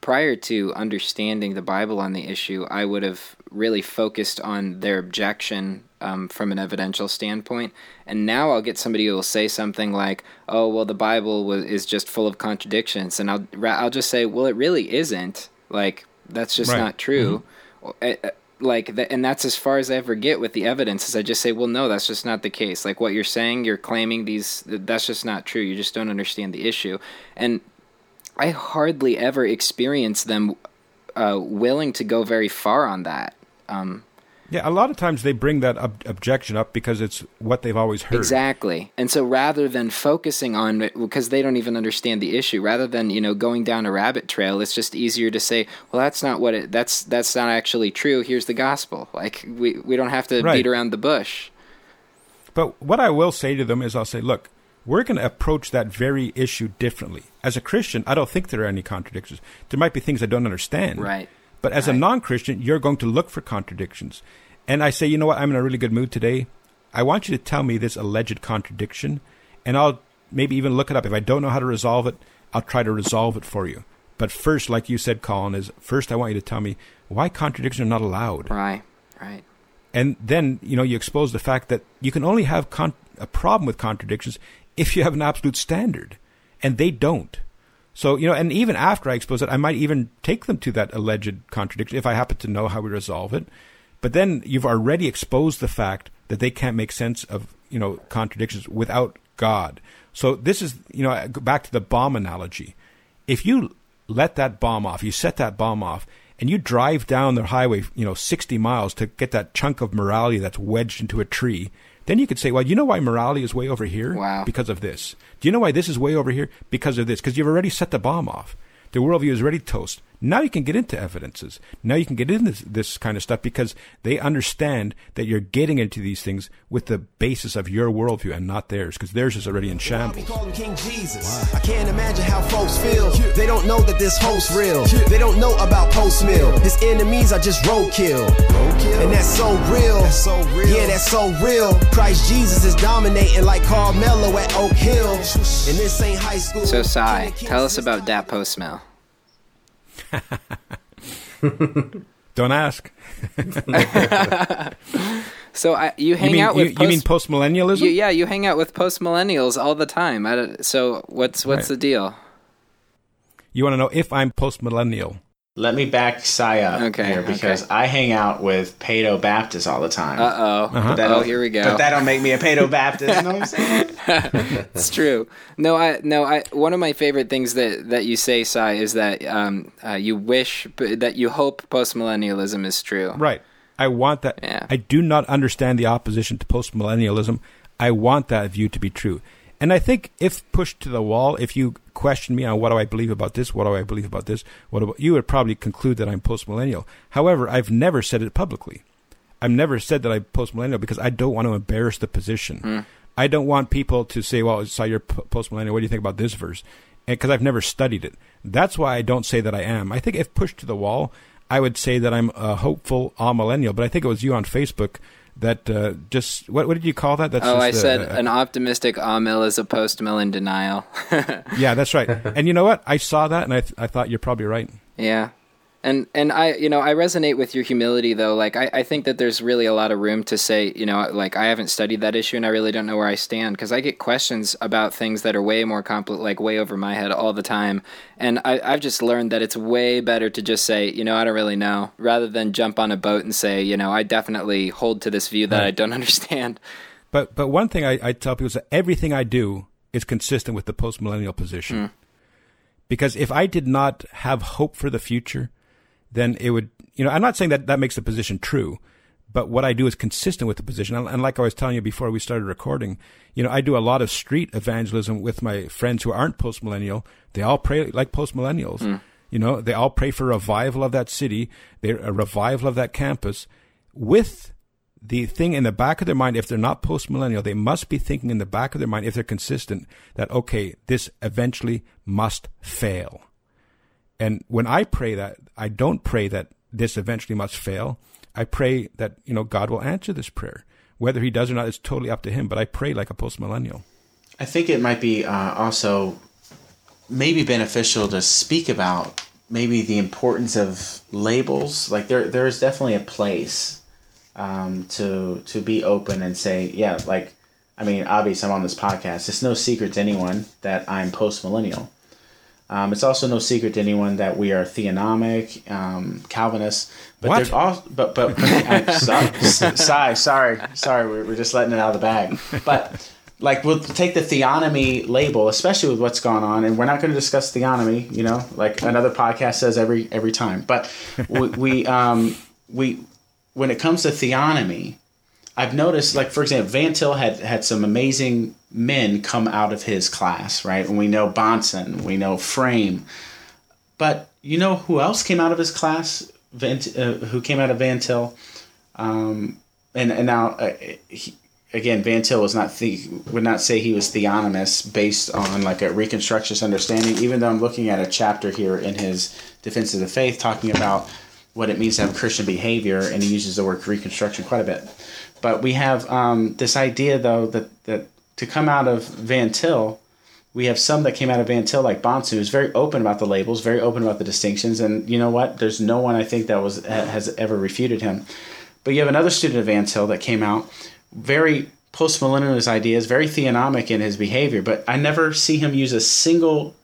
prior to understanding the Bible on the issue, I would have really focused on their objection um, from an evidential standpoint. And now I'll get somebody who will say something like, "Oh, well, the Bible was, is just full of contradictions," and I'll I'll just say, "Well, it really isn't. Like, that's just right. Not true." Mm-hmm. I, Like, the, and that's as far as I ever get with the evidence, is I just say, well, no, that's just not the case. Like, what you're saying, you're claiming these, that's just not true. You just don't understand the issue. And I hardly ever experience them uh, willing to go very far on that. Um, yeah, a lot of times they bring that ob- objection up because it's what they've always heard. Exactly. And so rather than focusing on it, because they don't even understand the issue, rather than, you know, going down a rabbit trail, it's just easier to say, well, that's not what it, that's that's not actually true. Here's the gospel. Like, we, we don't have to right. beat around the bush. But what I will say to them is I'll say, look, we're going to approach that very issue differently. As a Christian, I don't think there are any contradictions. There might be things I don't understand. Right. But as a non-Christian, you're going to look for contradictions. And I say, you know what, I'm in a really good mood today. I want you to tell me this alleged contradiction, and I'll maybe even look it up. If I don't know how to resolve it, I'll try to resolve it for you. But first, like you said, Colin, is first I want you to tell me why contradictions are not allowed. Right, right. And then, you know, you expose the fact that you can only have con- a problem with contradictions if you have an absolute standard, and they don't. So, you know, and even after I expose it, I might even take them to that alleged contradiction if I happen to know how we resolve it. But then you've already exposed the fact that they can't make sense of, you know, contradictions without God. So this is, you know, back to the bomb analogy. If you let that bomb off, you set that bomb off, and you drive down the highway, you know, sixty miles to get that chunk of morality that's wedged into a tree, then you could say, well, you know why morality is way over here? Wow. Because of this. Do you know why this is way over here? Because of this. Because you've already set the bomb off. The worldview is already toast. Now you can get into evidences. Now you can get into this, this kind of stuff because they understand that you're getting into these things with the basis of your worldview and not theirs, because theirs is already in shambles. King Jesus. I can't imagine how folks feel. They don't know that this host's real. They don't know about Postmil. His enemies are just roadkill. And that's so real. That's so real. Yeah, that's so real. Christ Jesus is dominating like Carmelo at Oak Hill. And this ain't high school. So, Sye, tell us about Dat Postmil. Don't ask. So I, you hang you mean, out with you, post, you mean postmillennialism? You, yeah, you hang out with postmillennials all the time. I, so what's what's right. the deal? You want to know if I'm postmillennial? Let me back Sye up okay, here because okay. I hang out with pedo Baptists all the time. Uh oh. Uh-huh. Oh, here we go. But that don't make me a pedo Baptist. You know what I'm saying? It's true. No, I no, I. One of my favorite things that, that you say, Sye, is that um, uh, you wish that you hope postmillennialism is true. Right. I want that. Yeah. I do not understand the opposition to postmillennialism. I want that view to be true. And I think if pushed to the wall, if you question me on what do I believe about this, what do I believe about this, what about, you would probably conclude that I'm postmillennial. However, I've never said it publicly. I've never said that I'm postmillennial because I don't want to embarrass the position. Mm. I don't want people to say, well, so you're postmillennial, what do you think about this verse? Because I've never studied it. That's why I don't say that I am. I think if pushed to the wall, I would say that I'm a hopeful amillennial. But I think it was you on Facebook that uh, just what what did you call that? That's oh, just I the, said uh, an optimistic amil is a postmil in denial. Yeah, that's right. And you know what? I saw that, and I th- I thought you're probably right. Yeah, and and I you know I resonate with your humility though. Like I, I think that there's really a lot of room to say you know like I haven't studied that issue, and I really don't know where I stand because I get questions about things that are way more complex, like way over my head all the time. And I I've just learned that it's way better to just say, you know, I don't really know, rather than jump on a boat and say, you know, I definitely hold to this view that right. I don't understand. But but one thing I, I tell people is that everything I do is consistent with the postmillennial position. Mm. Because if I did not have hope for the future, then it would, you know, I'm not saying that that makes the position true, but what I do is consistent with the position. And like I was telling you before we started recording, you know, I do a lot of street evangelism with my friends who aren't postmillennial. They all pray like postmillennials. Mm. You know, they all pray for a revival of that city, they're a revival of that campus with the thing in the back of their mind, if they're not post-millennial, they must be thinking in the back of their mind, if they're consistent, that, okay, this eventually must fail. And when I pray that, I don't pray that this eventually must fail. I pray that, you know, God will answer this prayer. Whether he does or not is totally up to him, but I pray like a post-millennial. I think it might be uh, also maybe beneficial to speak about maybe the importance of labels. Like there, there is definitely a place um, to to be open and say, yeah, like, I mean, obviously I'm on this podcast. It's no secret to anyone that I'm post-millennial. Um, it's also no secret to anyone that we are theonomic, um, Calvinists. But what? There's all, but but I'm sorry, sorry, sorry, sorry, we're, we're just letting it out of the bag. But like we'll take the theonomy label, especially with what's gone on, and we're not going to discuss theonomy, you know, like another podcast says every every time. But we, we um we when it comes to theonomy, I've noticed, like for example, Van Til had had some amazing men come out of his class, right? And we know Bahnsen, we know Frame. But you know who else came out of his class, Van, uh, who came out of Van Til? Um, and, and now, uh, he, again, Van Til was not the, would not say he was theonomist based on like a Reconstructionist understanding, even though I'm looking at a chapter here in his Defense of the Faith talking about what it means to have Christian behavior, and he uses the word Reconstruction quite a bit. But we have um, this idea, though, that, that to come out of Van Til, we have some that came out of Van Til, like Bahnsen, who's very open about the labels, very open about the distinctions. And you know what? There's no one I think that was has ever refuted him. But you have another student of Van Til that came out, very postmillennialist ideas, very theonomic in his behavior. But I never see him use a single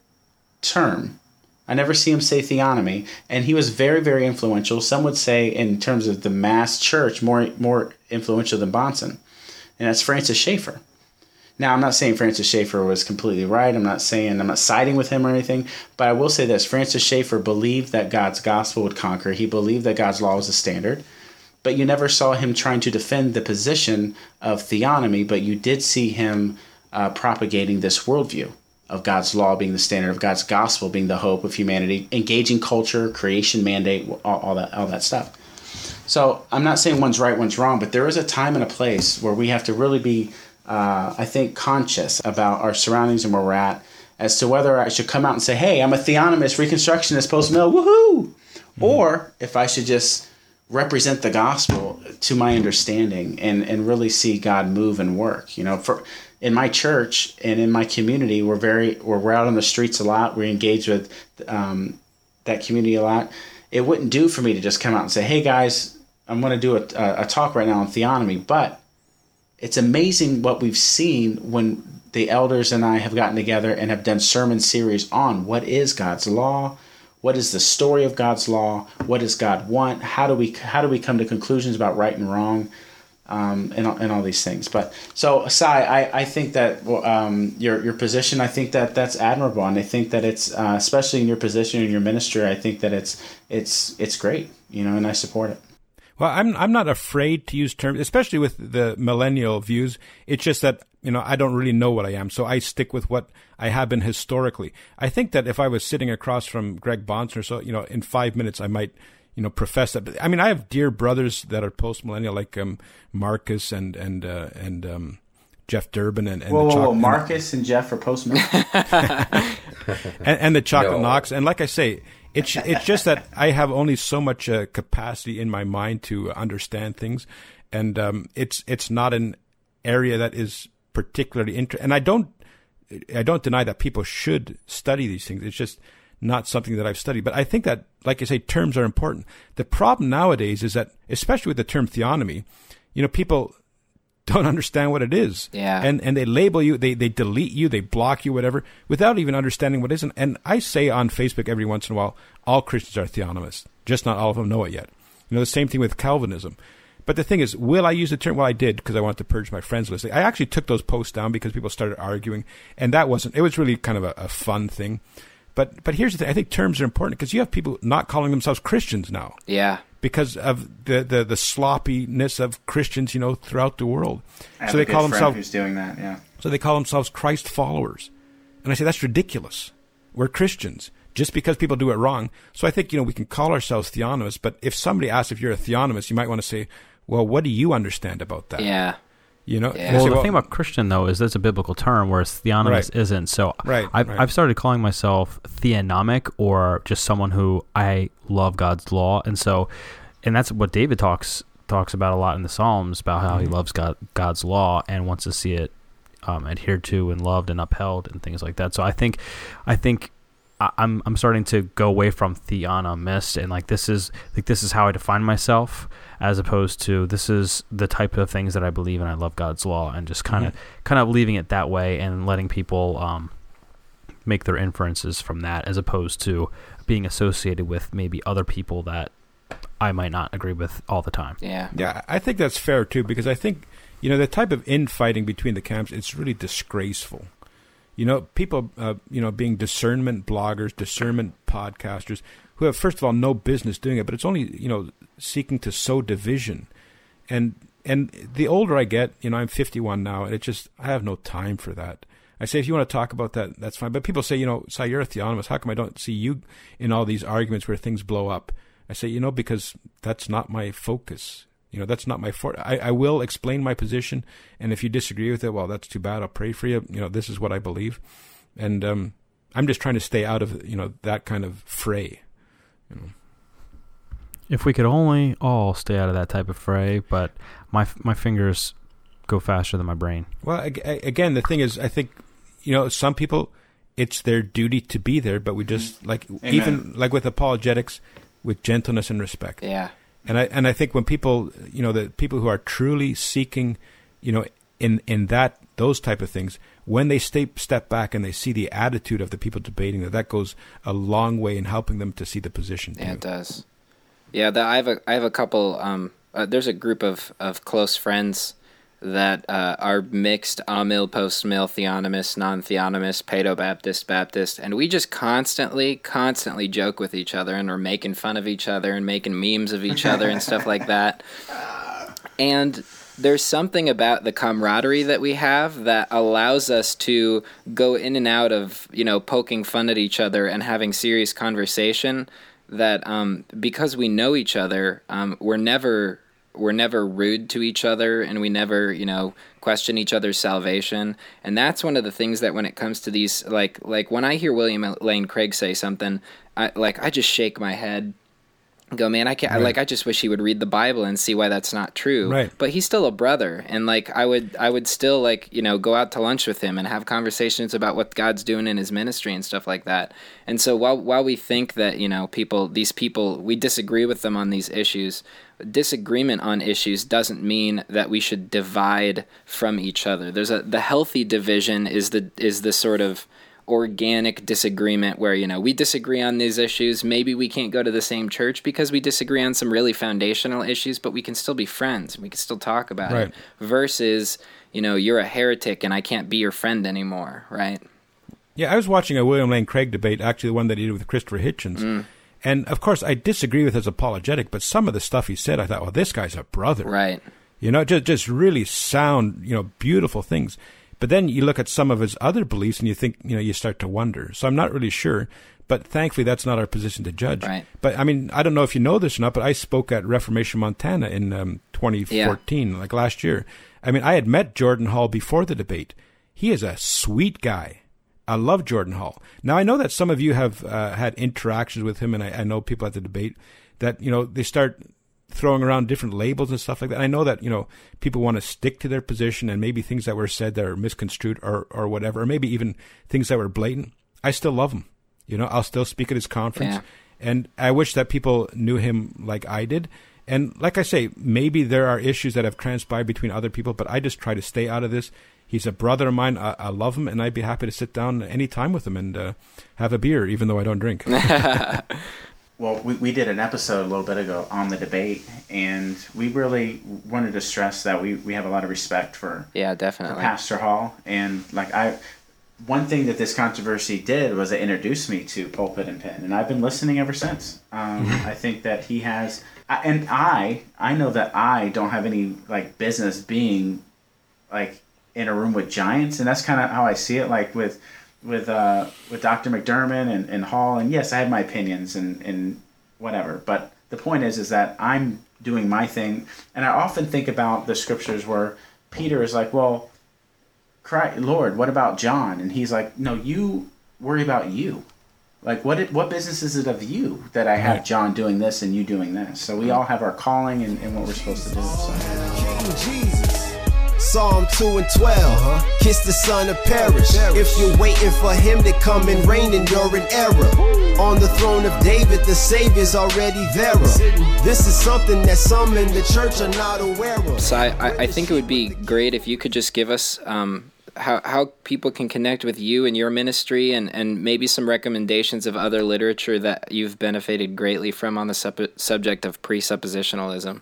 term. I never see him say theonomy. And he was very, very influential. Some would say, in terms of the mass church, more more influential than Bahnsen. And that's Francis Schaeffer. Now, I'm not saying Francis Schaeffer was completely right. I'm not saying I'm not siding with him or anything. But I will say this. Francis Schaeffer believed that God's gospel would conquer. He believed that God's law was the standard. But you never saw him trying to defend the position of theonomy. But you did see him uh, propagating this worldview of God's law being the standard, of God's gospel being the hope of humanity, engaging culture, creation mandate, all, all that all that stuff. So I'm not saying one's right, one's wrong. But there is a time and a place where we have to really be Uh, I think, conscious about our surroundings and where we're at as to whether I should come out and say, hey, I'm a theonomist, Reconstructionist, post-mill, woohoo! Mm-hmm. Or if I should just represent the gospel to my understanding and, and really see God move and work. You know, for in my church and in my community, we're very we're, we're out on the streets a lot. We engage with um, that community a lot. It wouldn't do for me to just come out and say, hey, guys, I'm going to do a, a, a talk right now on theonomy, but it's amazing what we've seen when the elders and I have gotten together and have done sermon series on what is God's law, what is the story of God's law, what does God want, how do we how do we come to conclusions about right and wrong, um, and and all these things. But so, Sai, I, I think that um, your your position, I think that that's admirable, and I think that it's uh, especially in your position in your ministry, I think that it's it's it's great, you know, and I support it. Well, I'm I'm not afraid to use terms, especially with the millennial views. It's just that, you know, I don't really know what I am, so I stick with what I have been historically. I think that if I was sitting across from Greg Bahnsen or so, you know, in five minutes I might, you know, profess that. But, I mean, I have dear brothers that are post-millennial, like um, Marcus and and uh, and um, Jeff Durbin and, and whoa, the whoa, whoa. Marcus and, and Jeff are post-millennial, and, and the Chocolate no. Knox. And like I say, It's it's just that I have only so much uh, capacity in my mind to understand things, and um, it's it's not an area that is particularly interesting. And I don't I don't deny that people should study these things. It's just not something that I've studied. But I think that, like I say, terms are important. The problem nowadays is that, especially with the term theonomy, you know, people don't understand what it is. Yeah. And and they label you, they, they delete you, they block you, whatever, without even understanding what isn't. And I say on Facebook every once in a while, all Christians are theonomists. Just not all of them know it yet. You know, the same thing with Calvinism. But the thing is, will I use the term? Well, I did because I wanted to purge my friends list. I actually took those posts down because people started arguing. And that wasn't, it was really kind of a, a fun thing. But but here's the thing. I think terms are important because you have people not calling themselves Christians now. Yeah. Because of the, the, the sloppiness of Christians, you know, throughout the world. I have so they a good call themselves who's doing that, yeah. So they call themselves Christ followers. And I say that's ridiculous. We're Christians just because people do it wrong. So I think, you know, we can call ourselves theonomists, but if somebody asks if you're a theonomist, you might want to say, well, what do you understand about that? Yeah. You know, yeah. Well, the thing about Christian, though, is that's a biblical term, whereas theonomist right. isn't. So right, I've, right. I've started calling myself theonomic, or just someone who I love God's law. And so, and that's what David talks talks about a lot in the Psalms, about how he loves God, God's law, and wants to see it um, adhered to and loved and upheld and things like that. So I think, I think I'm I'm starting to go away from theonomist, and like this is like this is how I define myself, as opposed to this is the type of things that I believe in. I love God's law, and just kind of mm-hmm. kind of leaving it that way and letting people um, make their inferences from that, as opposed to being associated with maybe other people that I might not agree with all the time. Yeah, yeah, I think that's fair too, because I think, you know, the type of infighting between the camps, it's really disgraceful. You know, people, uh, you know, being discernment bloggers, discernment podcasters, who have, first of all, no business doing it, but it's only, you know, seeking to sow division. And and the older I get, you know, I'm fifty-one now, and it just, I have no time for that. I say, if you want to talk about that, that's fine. But people say, you know, Sye, you're a theonomist. How come I don't see you in all these arguments where things blow up? I say, you know, because that's not my focus. You know, that's not my fault. I, I will explain my position, and if you disagree with it, well, that's too bad. I'll pray for you. You know, this is what I believe, and um, I'm just trying to stay out of, you know, that kind of fray. You know, if we could only all stay out of that type of fray, but my my fingers go faster than my brain. Well, I, I, again, the thing is, I think, you know, some people, it's their duty to be there, but we just like Amen. Even like with apologetics, with gentleness and respect. Yeah. And I and I think when people, you know, the people who are truly seeking, you know, in, in that those type of things, when they stay, step back and they see the attitude of the people debating, that that goes a long way in helping them to see the position. Yeah, too. It does. Yeah, the, I have a I have a couple. Um, uh, there's a group of, of close friends that uh, are mixed amil, postmil, theonomist, non-theonomist, Pado Baptist, Baptist, and we just constantly, constantly joke with each other, and we're making fun of each other and making memes of each other and stuff like that. And there's something about the camaraderie that we have that allows us to go in and out of, you know, poking fun at each other and having serious conversation. That um, because we know each other, um, we're never. We're never rude to each other, and we never, you know, question each other's salvation. And that's one of the things that when it comes to these, like, like when I hear William Lane Craig say something, I, like, I just shake my head and go, man, I can't, right. I, like, I just wish he would read the Bible and see why that's not true. Right. But he's still a brother. And like, I would, I would still like, you know, go out to lunch with him and have conversations about what God's doing in his ministry and stuff like that. And so while, while we think that, you know, people, these people, we disagree with them on these issues, disagreement on issues doesn't mean that we should divide from each other. There's a the healthy division is the is the sort of organic disagreement where, you know, we disagree on these issues. Maybe we can't go to the same church because we disagree on some really foundational issues, but we can still be friends. We can still talk about right. it. Versus, you know, you're a heretic and I can't be your friend anymore, right? Yeah, I was watching a William Lane Craig debate, actually the one that he did with Christopher Hitchens. Mm. And, of course, I disagree with his apologetic, but some of the stuff he said, I thought, well, this guy's a brother. Right. You know, just just really sound, you know, beautiful things. But then you look at some of his other beliefs and you think, you know, you start to wonder. So I'm not really sure, but thankfully that's not our position to judge. Right. But, I mean, I don't know if you know this or not, but I spoke at Reformation Montana in um, twenty fourteen, yeah. like last year. I mean, I had met Jordan Hall before the debate. He is a sweet guy. I love Jordan Hall. Now, I know that some of you have uh, had interactions with him, and I, I know people at the debate that, you know, they start throwing around different labels and stuff like that. I know that, you know, people want to stick to their position, and maybe things that were said that are misconstrued or, or whatever, or maybe even things that were blatant. I still love him. You know, I'll still speak at his conference. Yeah. And I wish that people knew him like I did. And like I say, maybe there are issues that have transpired between other people, but I just try to stay out of this. He's a brother of mine. I, I love him, and I'd be happy to sit down any time with him and uh, have a beer, even though I don't drink. Well, we, we did an episode a little bit ago on the debate, and we really wanted to stress that we, we have a lot of respect for yeah, definitely for Pastor Hall. And like I, one thing that this controversy did was it introduced me to Pulpit and Pen, and I've been listening ever since. Um, I think that he has, and I I know that I don't have any like business being like. in a room with giants, and that's kind of how I see it. Like with, with, uh, with Doctor McDermott and, and Hall, and yes, I have my opinions and, and whatever. But the point is, is that I'm doing my thing. And I often think about the scriptures where Peter is like, well, Christ, Lord, what about John? And he's like, no, you worry about you. Like, what what business is it of you that I have John doing this and you doing this? So we all have our calling and, and what we're supposed to do. So. Psalm two and twelve, uh-huh. Kiss the son of perish. If you're waiting for him to come and reign, and you're in error. On the throne of David, the Savior's already there. This is something that some in the church are not aware of. So I, I, I think it would be great if you could just give us... Um, How how people can connect with you and your ministry, and, and maybe some recommendations of other literature that you've benefited greatly from on the sub- subject of presuppositionalism.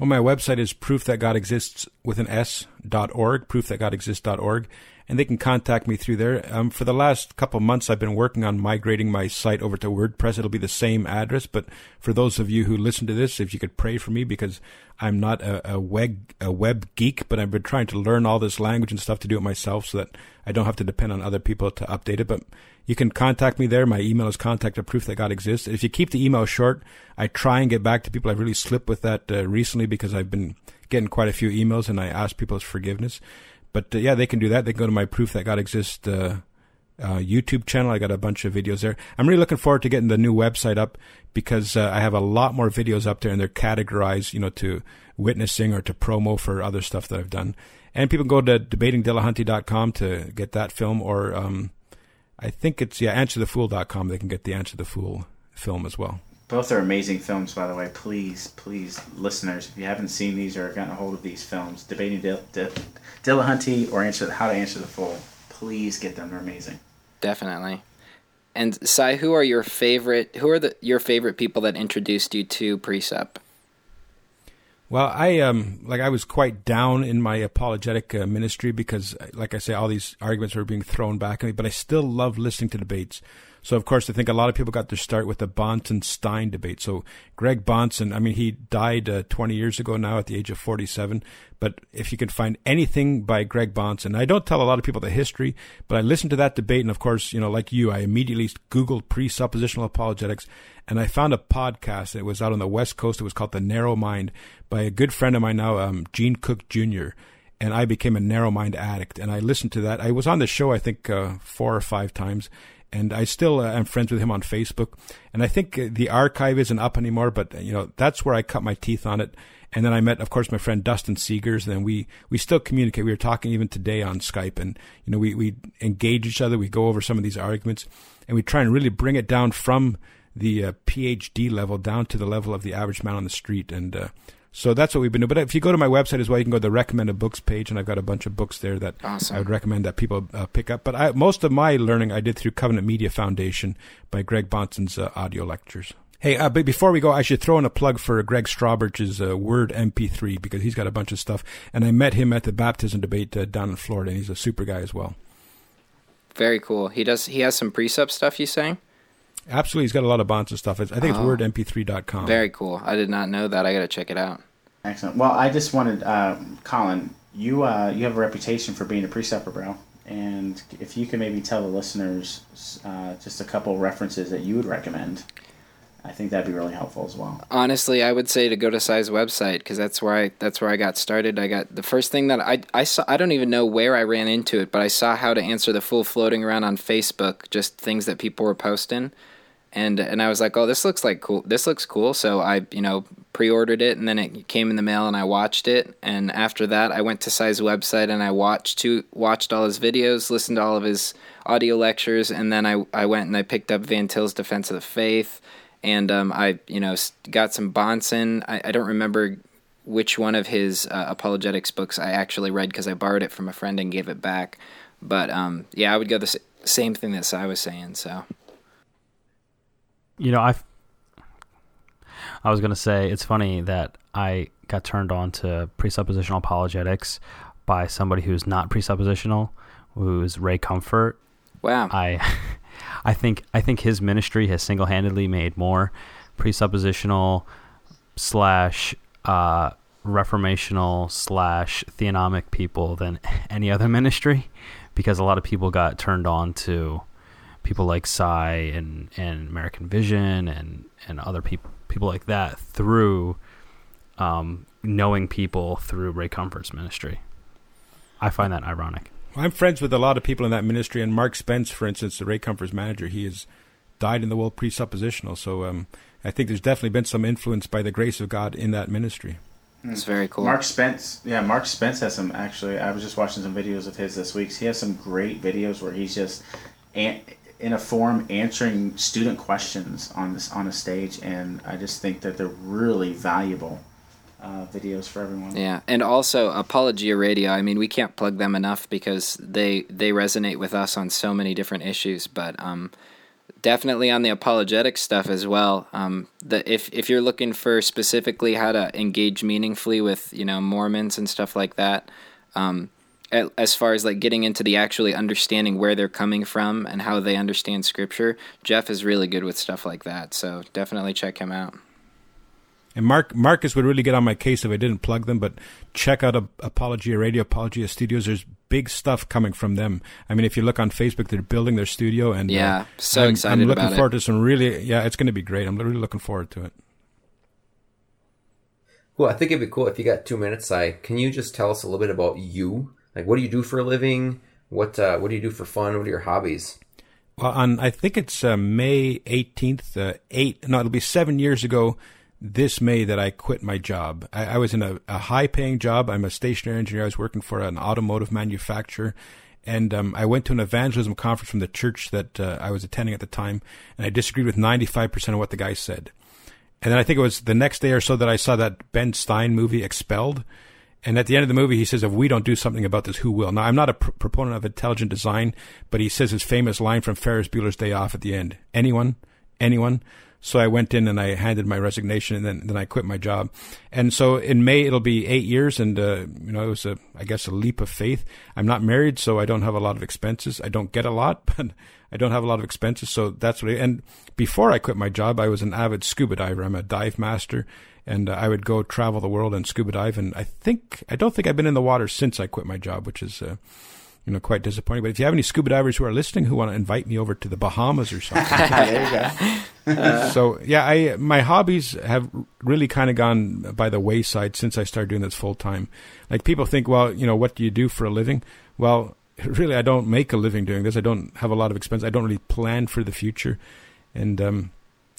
Well, my website is proof that God exists with an S dot org, proof that God exists dot org, and they can contact me through there. Um, for the last couple months, I've been working on migrating my site over to WordPress. It'll be the same address, but for those of you who listen to this, if you could pray for me, because I'm not a, a, web, a web geek, but I've been trying to learn all this language and stuff to do it myself so that I don't have to depend on other people to update it. But you can contact me there. My email is contact at proof that God exists. If you keep the email short, I try and get back to people. I really slipped with that uh, recently because I've been getting quite a few emails, and I ask people's forgiveness. But uh, yeah, they can do that. They can go to my Proof That God Exists uh, uh, YouTube channel. I got a bunch of videos there. I'm really looking forward to getting the new website up because uh, I have a lot more videos up there, and they're categorized, you know, to witnessing or to promo for other stuff that I've done. And people can go to debating dillahunty dot com to get that film, or um, I think it's, yeah, answer the fool dot com. They can get the Answer the Fool film as well. Both are amazing films, by the way. Please, please, listeners, if you haven't seen these or gotten a hold of these films, Debating Dil- Dil- Dillahunty or Answer the, How to Answer the Fool, please get them. They're amazing. Definitely. And Sye, who are your favorite? Who are the your favorite people that introduced you to precept? Well, I um like I was quite down in my apologetic uh, ministry because, like I say, all these arguments were being thrown back at me. But I still love listening to debates. So, of course, I think a lot of people got their start with the Bahnsen-Stein debate. So Greg Bahnsen, I mean, he died uh, twenty years ago now at the age of forty-seven. But if you can find anything by Greg Bahnsen, I don't tell a lot of people the history, but I listened to that debate. And, of course, you know, like you, I immediately Googled presuppositional apologetics. And I found a podcast that was out on the West Coast. It was called The Narrow Mind by a good friend of mine now, um, Gene Cook Junior And I became a narrow mind addict. And I listened to that. I was on the show, I think, uh, four or five times. And I still uh, am friends with him on Facebook. And I think uh, the archive isn't up anymore, but, you know, that's where I cut my teeth on it. And then I met, of course, my friend Dustin Seegers, and then we, we still communicate. We were talking even today on Skype, and, you know, we, we engage each other. We go over some of these arguments, and we try and really bring it down from the uh, PhD level down to the level of the average man on the street. And uh, so that's what we've been doing. But if you go to my website as well, you can go to the recommended books page, and I've got a bunch of books there that awesome. I would recommend that people uh, pick up. But I, most of my learning I did through Covenant Media Foundation by Greg Bahnsen's uh, audio lectures. Hey, uh, but before we go, I should throw in a plug for Greg Strawbridge's uh, Word M P three, because he's got a bunch of stuff. And I met him at the baptism debate uh, down in Florida, and he's a super guy as well. Very cool. He does. He has some precept stuff, you saying? Absolutely. He's got a lot of Bahnsen stuff. I think it's oh, word m p three dot com. Very cool. I did not know that. I got to check it out. Excellent. Well, I just wanted, uh, Colin, you uh, you have a reputation for being a preceptor, bro. And if you could maybe tell the listeners uh, just a couple references that you would recommend, I think that'd be really helpful as well. Honestly, I would say to go to Sye's website, because that's where I that's where I got started. I got the first thing that I I saw. I don't even know where I ran into it, but I saw How to Answer the Fool floating around on Facebook, just things that people were posting. And and I was like, oh, this looks like cool. This looks cool. So I, you know, pre-ordered it, and then it came in the mail, and I watched it. And after that, I went to Sye's website, and I watched to watched all his videos, listened to all of his audio lectures, and then I, I went and I picked up Van Til's Defense of the Faith, and um, I, you know, got some Bahnsen. I, I don't remember which one of his uh, apologetics books I actually read, because I borrowed it from a friend and gave it back. But um, yeah, I would go the s- same thing that Sye was saying. So. You know, I I was going to say, it's funny that I got turned on to presuppositional apologetics by somebody who's not presuppositional, who's Ray Comfort. Wow. I I think I think his ministry has single-handedly made more presuppositional slash uh, reformational slash theonomic people than any other ministry, because a lot of people got turned on to people like Sye and, and American Vision and, and other people, people like that through um, knowing people through Ray Comfort's ministry. I find that ironic. Well, I'm friends with a lot of people in that ministry, and Mark Spence, for instance, the Ray Comfort's manager, he is dyed-in-the-wool presuppositional, so um, I think there's definitely been some influence by the grace of God in that ministry. That's very cool. Mark Spence, yeah, Mark Spence has some, actually, I was just watching some videos of his this week. He has some great videos where he's just, an, in a forum, answering student questions on this on a stage, and I just think that they're really valuable uh, videos for everyone. Yeah, and also Apologia Radio, I mean, we can't plug them enough because they, they resonate with us on so many different issues, but... Um, Definitely on the apologetic stuff as well. Um, the, if if you're looking for specifically how to engage meaningfully with, you know, Mormons and stuff like that, um, as far as like getting into the actually understanding where they're coming from and how they understand Scripture, Jeff is really good with stuff like that. So definitely check him out. And Mark Marcus would really get on my case if I didn't plug them, but check out Apologia Radio, Apologia Studios. There's big stuff coming from them. I mean, if you look on Facebook, they're building their studio, and yeah, uh, so I'm, excited I'm looking about forward it. to some really, yeah, it's going to be great. I'm really looking forward to it. Well, I think it'd be cool if you got two minutes, Sye. Can you just tell us a little bit about you? Like, what do you do for a living? What uh, what do you do for fun? What are your hobbies? Well, on I think it's uh, May eighteenth, uh, eight. No, it'll be seven years ago. This May that I quit my job. I, I was in a, a high-paying job. I'm a stationary engineer. I was working for an automotive manufacturer. And um, I went to an evangelism conference from the church that uh, I was attending at the time, and I disagreed with ninety-five percent of what the guy said. And then I think it was the next day or so that I saw that Ben Stein movie, Expelled. And at the end of the movie, he says, if we don't do something about this, who will? Now, I'm not a pr- proponent of intelligent design, but he says his famous line from Ferris Bueller's Day Off at the end. Anyone? Anyone? So I went in and I handed my resignation, and then, then I quit my job. And so in May, it'll be eight years. And, uh, you know, it was a, I guess, a leap of faith. I'm not married, so I don't have a lot of expenses. I don't get a lot, but I don't have a lot of expenses. So that's what I, and before I quit my job, I was an avid scuba diver. I'm a dive master, and uh, I would go travel the world and scuba dive. And I think, I don't think I've been in the water since I quit my job, which is, uh, you know, quite disappointing. But if you have any scuba divers who are listening who want to invite me over to the Bahamas or something. There you go. Uh, so, yeah, I my hobbies have really kind of gone by the wayside since I started doing this full-time. Like, people think, well, you know, what do you do for a living? Well, really, I don't make a living doing this. I don't have a lot of expense. I don't really plan for the future. And, um,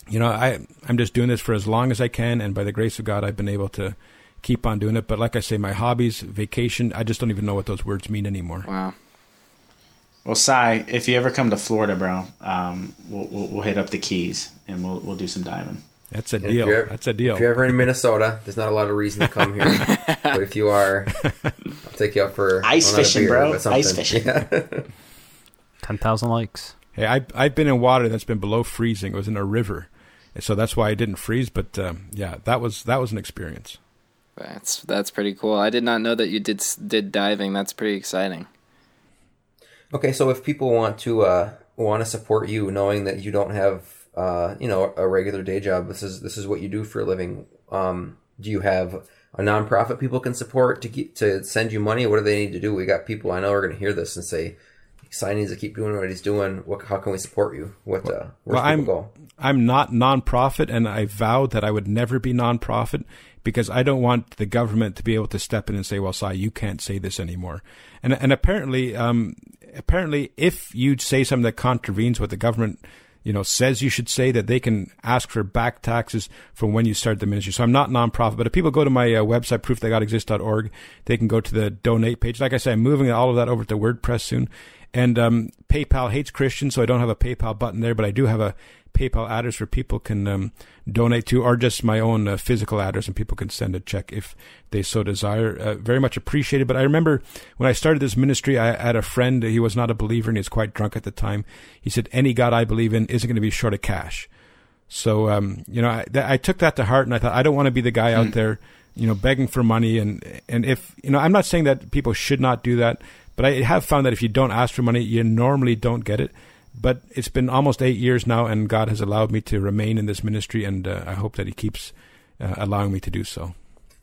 you know, I, I'm just doing this for as long as I can, and by the grace of God, I've been able to keep on doing it. But like I say, my hobbies, vacation, I just don't even know what those words mean anymore. Wow. Well, Sye, if you ever come to Florida, bro, um, we'll, we'll, we'll hit up the Keys and we'll we'll do some diving. That's a and deal. Ever, That's a deal. If you're ever in Minnesota, there's not a lot of reason to come here. But if you are, I'll take you out for ice fishing, beer, bro. Ice fishing. Yeah. ten thousand likes. Hey, I, I've been in water that's been below freezing. It was in a river. And so that's why I didn't freeze. But um, yeah, that was that was an experience. That's that's pretty cool. I did not know that you did did diving. That's pretty exciting. Okay, so if people want to uh, want to support you, knowing that you don't have uh, you know a regular day job, this is this is what you do for a living. Um, do you have a nonprofit people can support to keep, to send you money? What do they need to do? We got people I know are going to hear this and say, Sye needs to keep doing what he's doing. What? How can we support you? What? Uh, where's well, I'm, people go? I'm not nonprofit, and I vowed that I would never be nonprofit because I don't want the government to be able to step in and say, "Well, Sye, you can't say this anymore." And and apparently, um, apparently, if you say something that contravenes what the government, you know, says you should say, that they can ask for back taxes from when you start the ministry. So I'm not nonprofit, but if people go to my uh, website, proof that God exists dot org, they can go to the donate page. Like I said, I'm moving all of that over to WordPress soon. And um, PayPal hates Christians, so I don't have a PayPal button there, but I do have a PayPal address where people can um, donate to, or just my own uh, physical address, and people can send a check if they so desire. Uh, very much appreciated. But I remember when I started this ministry, I had a friend. He was not a believer, and he was quite drunk at the time. He said, any God I believe in isn't going to be short of cash. So, um, you know, I, th- I took that to heart, and I thought, I don't want to be the guy out there, you know, begging for money. And, and if, you know, I'm not saying that people should not do that, but I have found that if you don't ask for money, you normally don't get it. But it's been almost eight years now, and God has allowed me to remain in this ministry, and uh, I hope that He keeps uh, allowing me to do so.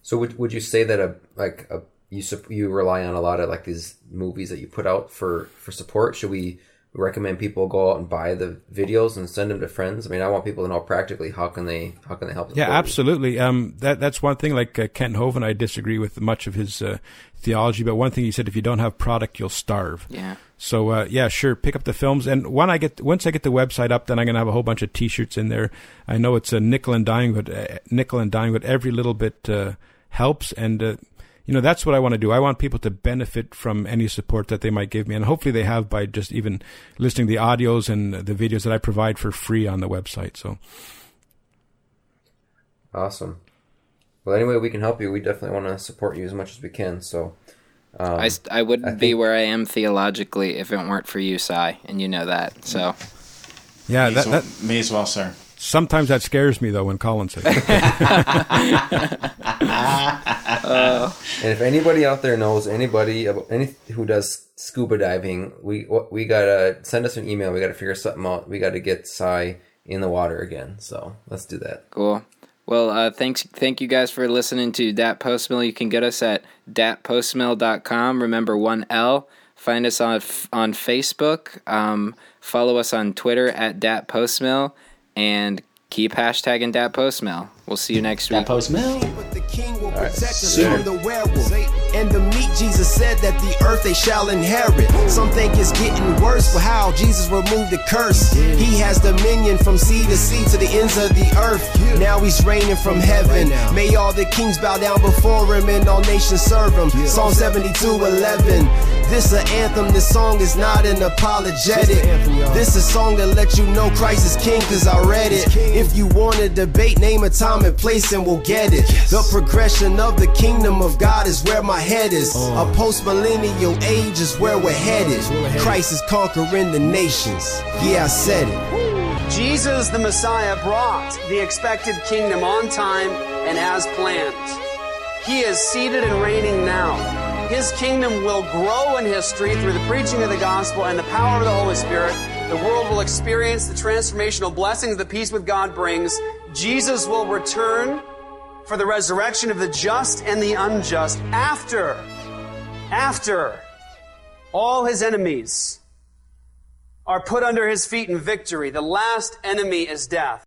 So, would would you say that a like a, you you rely on a lot of like these movies that you put out for, for support? Should we recommend people go out and buy the videos and send them to friends. I mean, I want people to know practically how can they how can they help them. Yeah, absolutely. Um, that that's one thing. Like uh, Kent Hovind, I disagree with much of his uh, theology, but one thing he said: if you don't have product, you'll starve. Yeah. So uh, yeah, sure, pick up the films, and when I get once I get the website up, then I'm gonna have a whole bunch of T-shirts in there. I know it's a nickel and dime, but uh, nickel and dime, but every little bit uh, helps, and. Uh, You know, that's what I want to do. I want people to benefit from any support that they might give me. And hopefully they have by just even listening to the audios and the videos that I provide for free on the website. So, awesome. Well, any way we can help you, we definitely want to support you as much as we can. So, um, I, I wouldn't I think, be where I am theologically if it weren't for you, Sye, and you know that. So, yeah, that, that may as well, sir. Sometimes that scares me, though, when Colin says it. uh, and if anybody out there knows anybody any who does scuba diving, we we got to send us an email. We got to figure something out. We got to get Sye in the water again. So let's do that. Cool. Well, uh, thanks. Thank you guys for listening to Dat Postmil. You can get us at dat postmil dot com. Remember, one L. Find us on, on Facebook. Um, follow us on Twitter at Dat Postmil. And keep hashtagging Dat Postmil. We'll see you next week. Dat Postmil. Right. Sure. And the meat Jesus said that the earth they shall inherit. Some think it's getting worse for how Jesus removed the curse. He has dominion from sea to sea to the ends of the earth. Now he's reigning from heaven. May all the kings bow down before him and all nations serve him. Psalm seventy-two eleven. This an anthem, this song is not an apologetic. This a song that lets you know Christ is king, cause I read it. If you want to debate, name a time and place and we'll get it. The progression of the kingdom of God is where my head is. A post-millennial age is where we're headed. Christ is conquering the nations. Yeah, I said it. Jesus the Messiah brought the expected kingdom on time and as planned. He is seated and reigning now. His kingdom will grow in history through the preaching of the gospel and the power of the Holy Spirit. The world will experience the transformational blessings the peace with God brings. Jesus will return for the resurrection of the just and the unjust after, after all his enemies are put under his feet in victory. The last enemy is death.